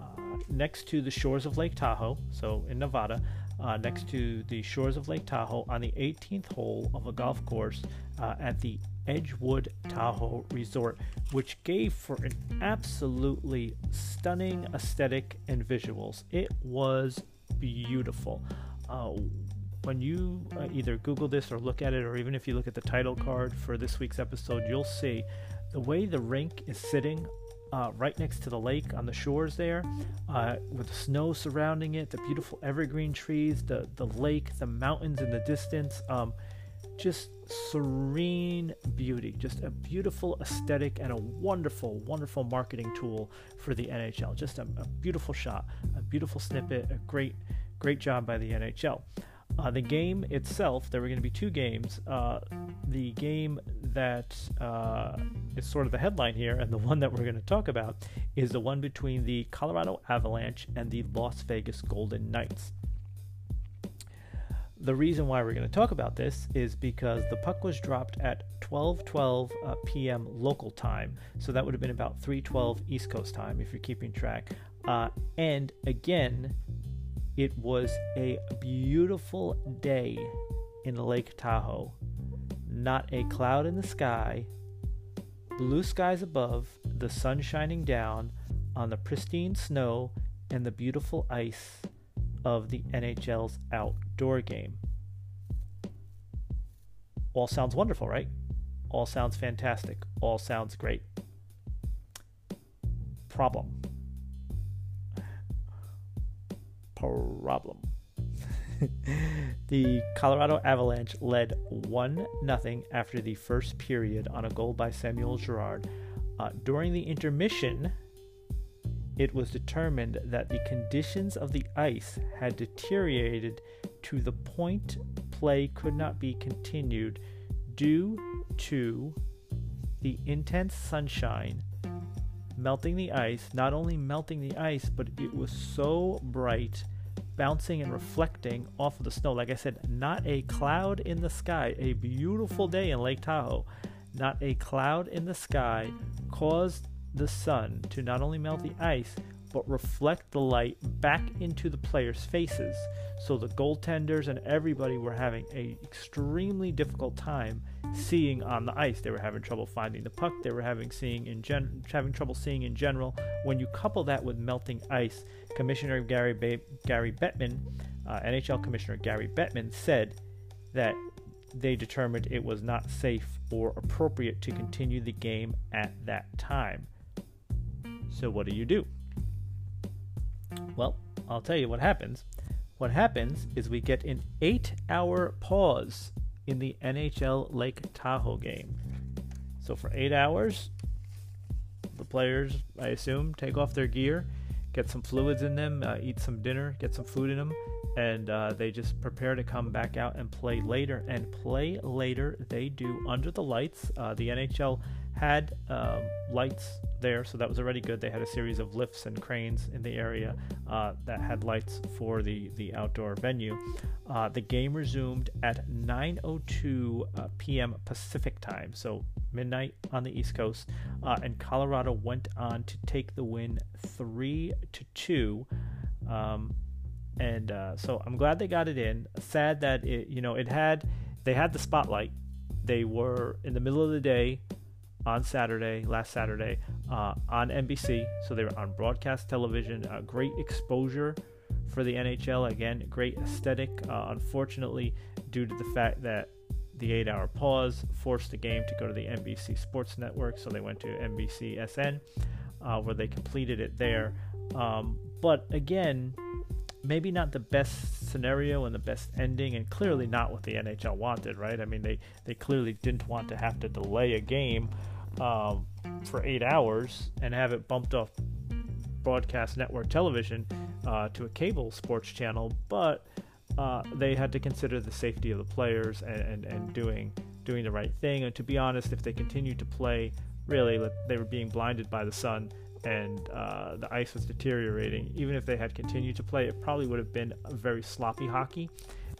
uh, next to the shores of Lake Tahoe, so in Nevada, uh, next to the shores of Lake Tahoe on the eighteenth hole of a golf course uh, at the Edgewood Tahoe Resort, which gave for an absolutely stunning aesthetic and visuals. It was beautiful. Uh, When you uh, either Google this or look at it, or even if you look at the title card for this week's episode, you'll see the way the rink is sitting uh, right next to the lake on the shores there, uh, with the snow surrounding it, the beautiful evergreen trees, the, the lake, the mountains in the distance, um, just serene beauty, just a beautiful aesthetic and a wonderful, wonderful marketing tool for the N H L. Just a, a beautiful shot, a beautiful snippet, a great, great job by the N H L. Uh, the game itself, there were going to be two games. Uh, the game that uh, is sort of the headline here, and the one that we're going to talk about, is the one between the Colorado Avalanche and the Las Vegas Golden Knights. The reason why we're going to talk about this is because the puck was dropped at twelve twelve uh, p m local time, so that would have been about three twelve East Coast time, if you're keeping track. Uh, and again, it was a beautiful day in Lake Tahoe. Not a cloud in the sky, blue skies above, the sun shining down on the pristine snow and the beautiful ice of the N H L's outdoor game. All sounds wonderful, right? All sounds fantastic. All sounds great. Problem. problem. The Colorado Avalanche led one nothing after the first period on a goal by Samuel Girard. Uh, during the intermission, it was determined that the conditions of the ice had deteriorated to the point play could not be continued due to the intense sunshine melting the ice, not only melting the ice, but it was so bright, bouncing and reflecting off of the snow. Like I said, not a cloud in the sky, a beautiful day in Lake Tahoe. Not a cloud in the sky caused the sun to not only melt the ice, but reflect the light back into the players' faces. So the goaltenders and everybody were having an extremely difficult time seeing on the ice. They were having trouble finding the puck. They were having seeing in gen- having trouble seeing in general. When you couple that with melting ice, Commissioner Gary Be- Gary Bettman, uh, N H L Commissioner Gary Bettman, said that they determined it was not safe or appropriate to continue the game at that time. So what do you do? Well, I'll tell you what happens. What happens is we get an eight-hour pause in the N H L Lake Tahoe game. So for eight hours, the players, I assume, take off their gear, get some fluids in them, uh, eat some dinner, get some food in them, and uh, they just prepare to come back out and play later. And play later they do under the lights. Uh, the N H L had um, lights there, so that was already good. They had a series of lifts and cranes in the area uh, that had lights for the, the outdoor venue. Uh, the game resumed at nine oh two uh, p m Pacific time, so midnight on the East Coast, uh, and Colorado went on to take the win three to two. Um, and uh, so I'm glad they got it in. Sad that it, you know, it had they had the spotlight. They were in the middle of the day on Saturday, last Saturday, uh, on N B C. So they were on broadcast television. Uh, great exposure for the N H L. Again, great aesthetic. Uh, unfortunately, due to the fact that the eight-hour pause forced the game to go to the N B C Sports Network. So they went to N B C S N, uh, where they completed it there. Um, but again, maybe not the best scenario and the best ending, and clearly not what the N H L wanted, right? I mean, they, they clearly didn't want to have to delay a game um, for eight hours and have it bumped off broadcast network television uh, to a cable sports channel, but uh, they had to consider the safety of the players and, and, and doing doing the right thing. And to be honest, if they continued to play, really, they were being blinded by the sun, and uh, the ice was deteriorating. Even if they had continued to play, it probably would have been a very sloppy hockey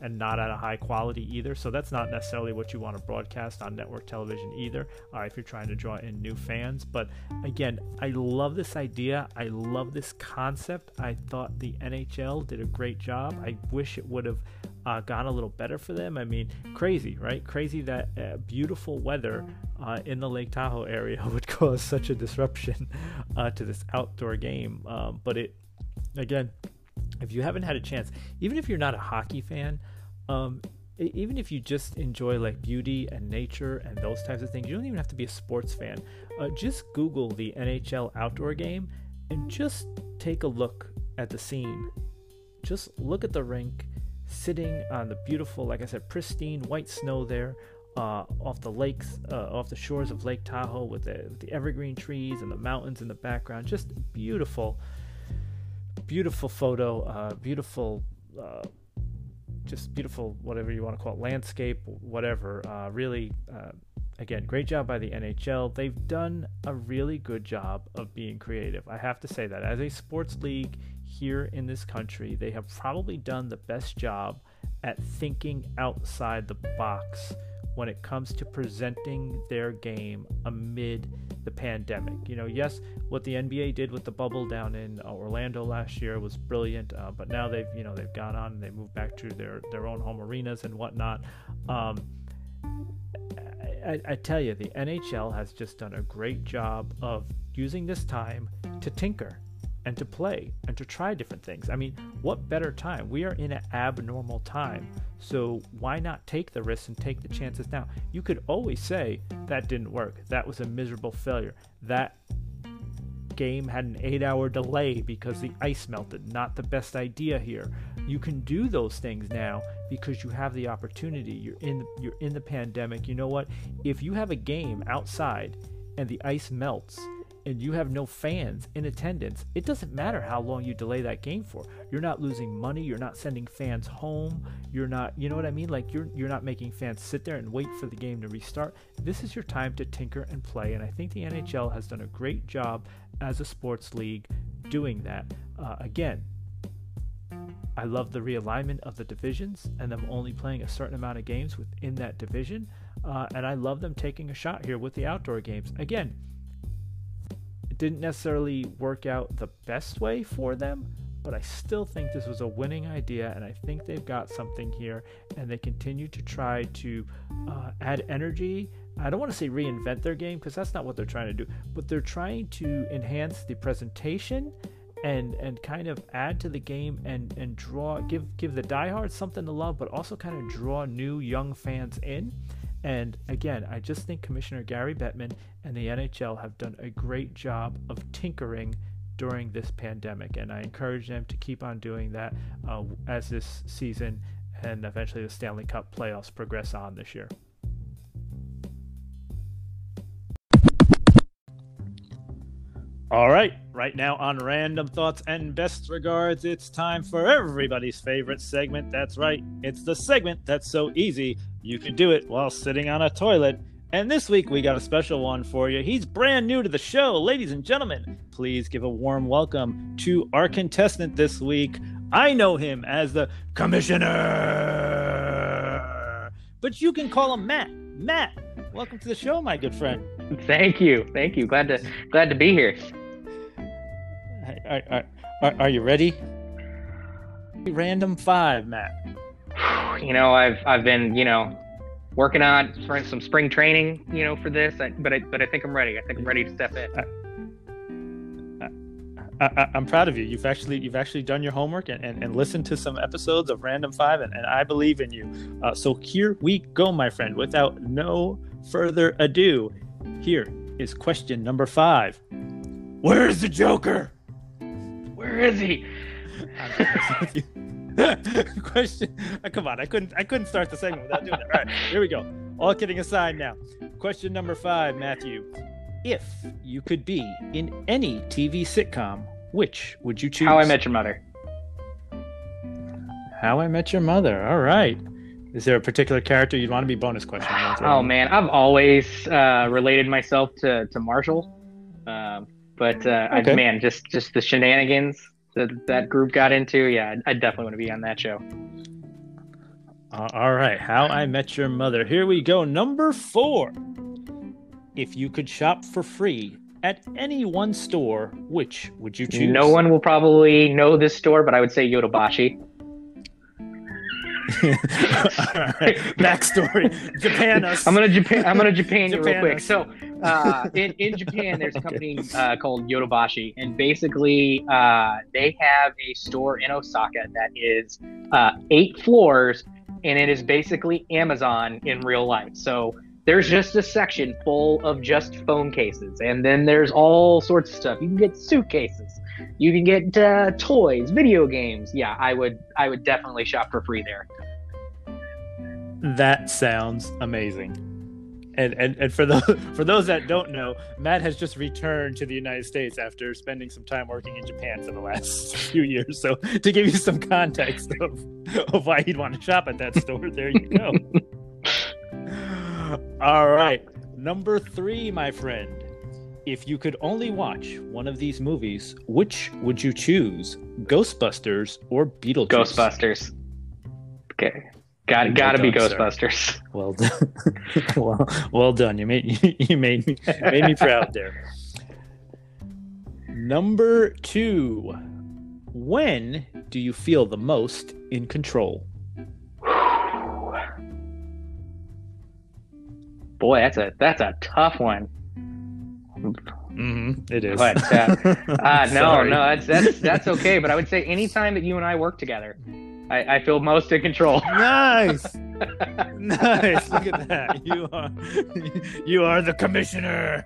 and not at a high quality either. So that's not necessarily what you want to broadcast on network television either, uh, if you're trying to draw in new fans. But again, I love this idea. I love this concept. I thought the N H L did a great job. I wish it would have uh, gone a little better for them. I mean, crazy, right? Crazy that uh, beautiful weather uh, in the Lake Tahoe area would cause such a disruption uh, to this outdoor game. Um, but it, again, if you haven't had a chance, even if you're not a hockey fan, um, even if you just enjoy like beauty and nature and those types of things, you don't even have to be a sports fan. Uh, just Google the N H L outdoor game and just take a look at the scene. Just look at the rink, sitting on the beautiful, like I said, pristine white snow there, uh, off the lakes, uh, off the shores of Lake Tahoe, with the, with the evergreen trees and the mountains in the background. Just beautiful. Beautiful photo, uh, beautiful, uh, just beautiful, whatever you want to call it, landscape, whatever. Uh, really, uh, again, great job by the N H L. They've done a really good job of being creative. I have to say that. As a sports league here in this country, they have probably done the best job at thinking outside the box when it comes to presenting their game amid the pandemic. You know, yes, what the N B A did with the bubble down in uh, Orlando last year was brilliant, uh, but now they've, you know, they've gone on and they moved back to their, their own home arenas and whatnot. Um, I, I tell you, the N H L has just done a great job of using this time to tinker and to play and to try different things. I mean, what better time? We are in an abnormal time. So why not take the risks and take the chances now? You could always say that didn't work. That was a miserable failure. That game had an eight-hour delay because the ice melted. Not the best idea here. You can do those things now because you have the opportunity. You're in the, you're in the pandemic. You know what? If you have a game outside and the ice melts and you have no fans in attendance, it doesn't matter how long you delay that game for. You're not losing money. You're not sending fans home. You're not, you know what I mean? Like, you're you're not making fans sit there and wait for the game to restart. This is your time to tinker and play, and I think the N H L has done a great job as a sports league doing that. Uh, again, I love the realignment of the divisions and them only playing a certain amount of games within that division, uh, and I love them taking a shot here with the outdoor games. Again, didn't necessarily work out the best way for them, but I still think this was a winning idea, and I think they've got something here, and they continue to try to uh, add energy. I don't want to say reinvent their game, because that's not what they're trying to do, but they're trying to enhance the presentation and and kind of add to the game and and draw give give the diehards something to love, but also kind of draw new young fans in. And again, I just think Commissioner Gary Bettman and the N H L have done a great job of tinkering during this pandemic. And I encourage them to keep on doing that uh, as this season and eventually the Stanley Cup playoffs progress on this year. All right, right now on Random Thoughts and Best Regards, it's time for everybody's favorite segment. That's right, it's the segment that's so easy you can do it while sitting on a toilet. And this week we got a special one for you. He's brand new to the show. Ladies and gentlemen, please give a warm welcome to our contestant this week. I know him as the Commissioner, but you can call him Matt. Matt, welcome to the show, my good friend. Thank you. Thank you. Glad to glad to be here. Are, are, are, are you ready? Random five, Matt. You know, I've I've been, you know, working on some spring training, you know, for this. I, but I but I think I'm ready. I think I'm ready to step in. I, I, I, I'm proud of you. You've actually you've actually done your homework and, and, and listened to some episodes of Random Five, and, and I believe in you. Uh, so here we go, my friend. Without no further ado, here is question number five. Where is the Joker? Where is he? Question. Oh, come on, I couldn't. I couldn't start the segment without doing that. All right, here we go. All kidding aside now. Question number five, Matthew. If you could be in any T V sitcom, which would you choose? How I Met Your Mother. How I Met Your Mother. All right. Is there a particular character you'd want to be? Bonus question. Oh, man. I've always uh, related myself to, to Marshall. Um, but, uh, okay. I, man, just, just the shenanigans that that group got into. Yeah, I definitely want to be on that show. Uh, all right. How I Met Your Mother. Here we go. Number four. If you could shop for free at any one store, which would you choose? No one will probably know this store, but I would say Yodobashi. All right. Backstory. Japan us. I'm gonna Japan. I'm gonna Japan, Japan you real quick. Us. So, uh, in in Japan, there's a company uh, called Yodobashi, and basically, uh, they have a store in Osaka that is uh, eight floors, and it is basically Amazon in real life. So. There's just a section full of just phone cases, and then there's all sorts of stuff. You can get suitcases, you can get uh, toys, video games. Yeah, I would, I would definitely shop for free there. That sounds amazing. And, and and for those for those that don't know, Matt has just returned to the United States after spending some time working in Japan for the last few years. So to give you some context of, of why he'd want to shop at that store, there you go. All right. Number three, my friend. If you could only watch one of these movies, which would you choose? Ghostbusters or Beetlejuice? Ghostbusters. Okay. Got gotta be Ghostbusters. Well done. well, well done. You made you made me made me proud there. Number two. When do you feel the most in control? Boy, that's a that's a tough one. Mm-hmm, it is. But, uh, uh, no, no, that's that's that's okay. But I would say anytime that you and I work together, I, I feel most in control. Nice, nice. Look at that. You are you are the commissioner.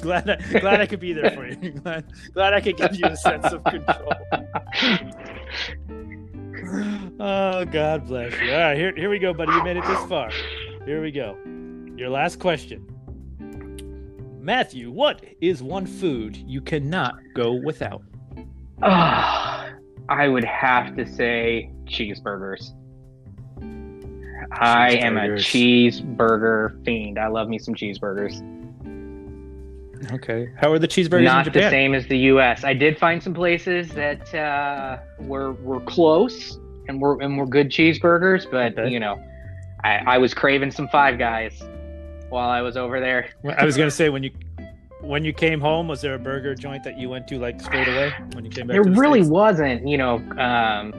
Glad I, glad I could be there for you. Glad glad I could give you a sense of control. Oh, God bless you. All right, here here we go, buddy. You made it this far. Here we go. Your last question. Matthew, what is one food you cannot go without? Uh, I would have to say cheeseburgers. cheeseburgers. I am a cheeseburger fiend. I love me some cheeseburgers. Okay. How are the cheeseburgers Not in Japan? Not the same as the U S. I did find some places that uh, were, were close and were, and were good cheeseburgers, but, okay. you know, I, I was craving some Five Guys while I was over there. I was gonna say when you when you came home, was there a burger joint that you went to like straight away when you came back? There to the really States? Wasn't, you know. Um,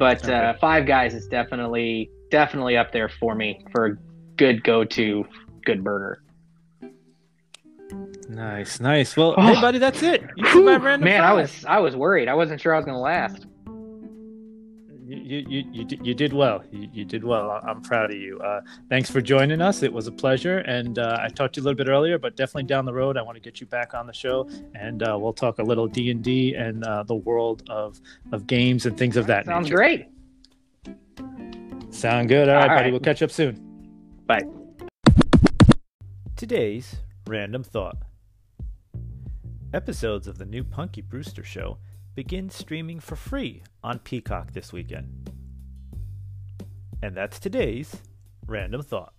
but okay. uh, Five Guys is definitely definitely up there for me for a good go-to, good burger. Nice, nice. Well, oh. hey, buddy, that's it. You survived random Man, five. I was I was worried. I wasn't sure I was gonna last. You, you you you did well. You, you did well. I'm proud of you. Uh, thanks for joining us. It was a pleasure. And uh, I talked to you a little bit earlier, but definitely down the road, I want to get you back on the show, and uh, we'll talk a little D and D and uh, the world of, of games and things of that. Sounds nature. great. Sound good. All right, All buddy. Right. We'll catch up soon. Bye. Today's Random Thought. Episodes of the new Punky Brewster show begin streaming for free on Peacock this weekend. And that's today's Random Thought.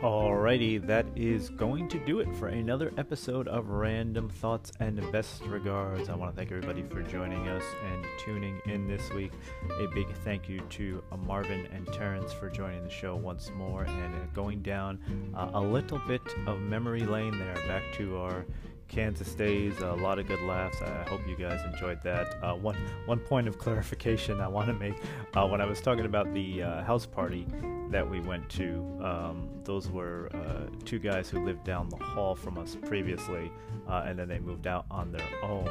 Alrighty, that is going to do it for another episode of Random Thoughts and Best Regards. I want to thank everybody for joining us and tuning in this week. A big thank you to Marvin and Terrence for joining the show once more and going down uh, a little bit of memory lane there back to our Kansas days. A lot of good laughs. I hope you guys enjoyed that. Uh, one one point of clarification I want to make. Uh, when I was talking about the uh, house party that we went to, um, those were uh, two guys who lived down the hall from us previously, uh, and then they moved out on their own.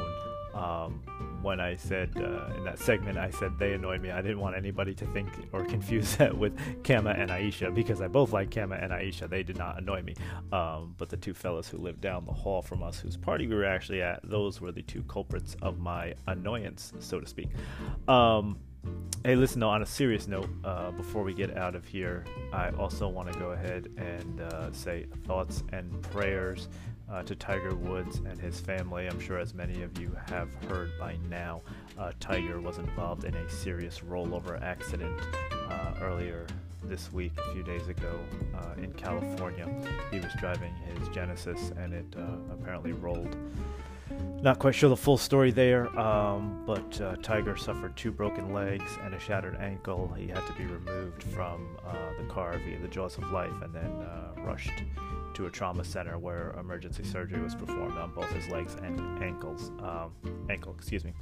Um, when I said uh, in that segment, I said they annoyed me. I didn't want anybody to think or confuse that with Kama and Aisha, because I both like Kama and Aisha. They did not annoy me. Um, but the two fellas who lived down the hall from us, whose party we were actually at, those were the two culprits of my annoyance, so to speak. Um, Hey, listen, though, on a serious note, uh, before we get out of here, I also want to go ahead and uh, say thoughts and prayers uh, to Tiger Woods and his family. I'm sure as many of you have heard by now, uh, Tiger was involved in a serious rollover accident uh, earlier this week, a few days ago, uh, in California. He was driving his Genesis, and it uh, apparently rolled. Not quite sure the full story there, um, but uh, Tiger suffered two broken legs and a shattered ankle. He had to be removed from uh, the car via the Jaws of Life and then uh, rushed to a trauma center where emergency surgery was performed on both his legs and ankles. Um, ankle, excuse me.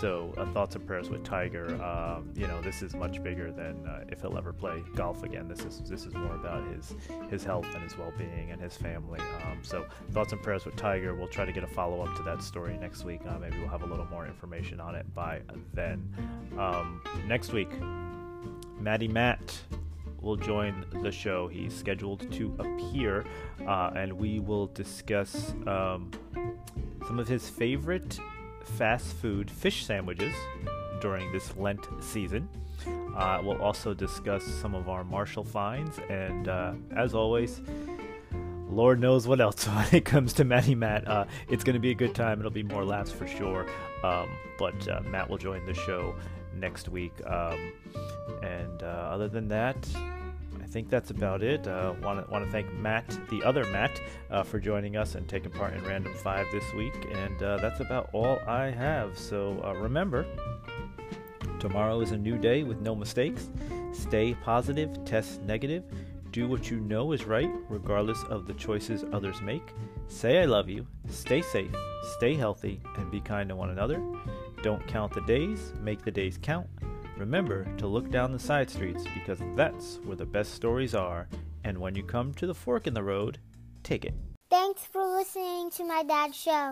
So uh, thoughts and prayers with Tiger. Um, you know, this is much bigger than uh, if he'll ever play golf again. This is this is more about his his health and his well-being and his family. Um, so thoughts and prayers with Tiger. We'll try to get a follow-up to that story next week. Uh, maybe we'll have a little more information on it by then. Um, next week, Maddie Matt will join the show. He's scheduled to appear, uh, and we will discuss um, some of his favorite fast food fish sandwiches during this Lent season. Uh, we'll also discuss some of our Marshall finds, and uh, as always, Lord knows what else when it comes to Matty Matt. Uh, it's going to be a good time. It'll be more laughs for sure. Um, but uh, Matt will join the show next week. Um, and uh, other than that, I think that's about it. Uh, want to want to thank Matt, the other Matt, uh, for joining us and taking part in Random Five this week. And uh, that's about all I have. So uh, remember, tomorrow is a new day with no mistakes. Stay positive, test negative. Do what you know is right, regardless of the choices others make. Say I love you, stay safe, stay healthy, and be kind to one another. Don't count the days, make the days count. Remember to look down the side streets, because that's where the best stories are. And when you come to the fork in the road, take it. Thanks for listening to my dad's show.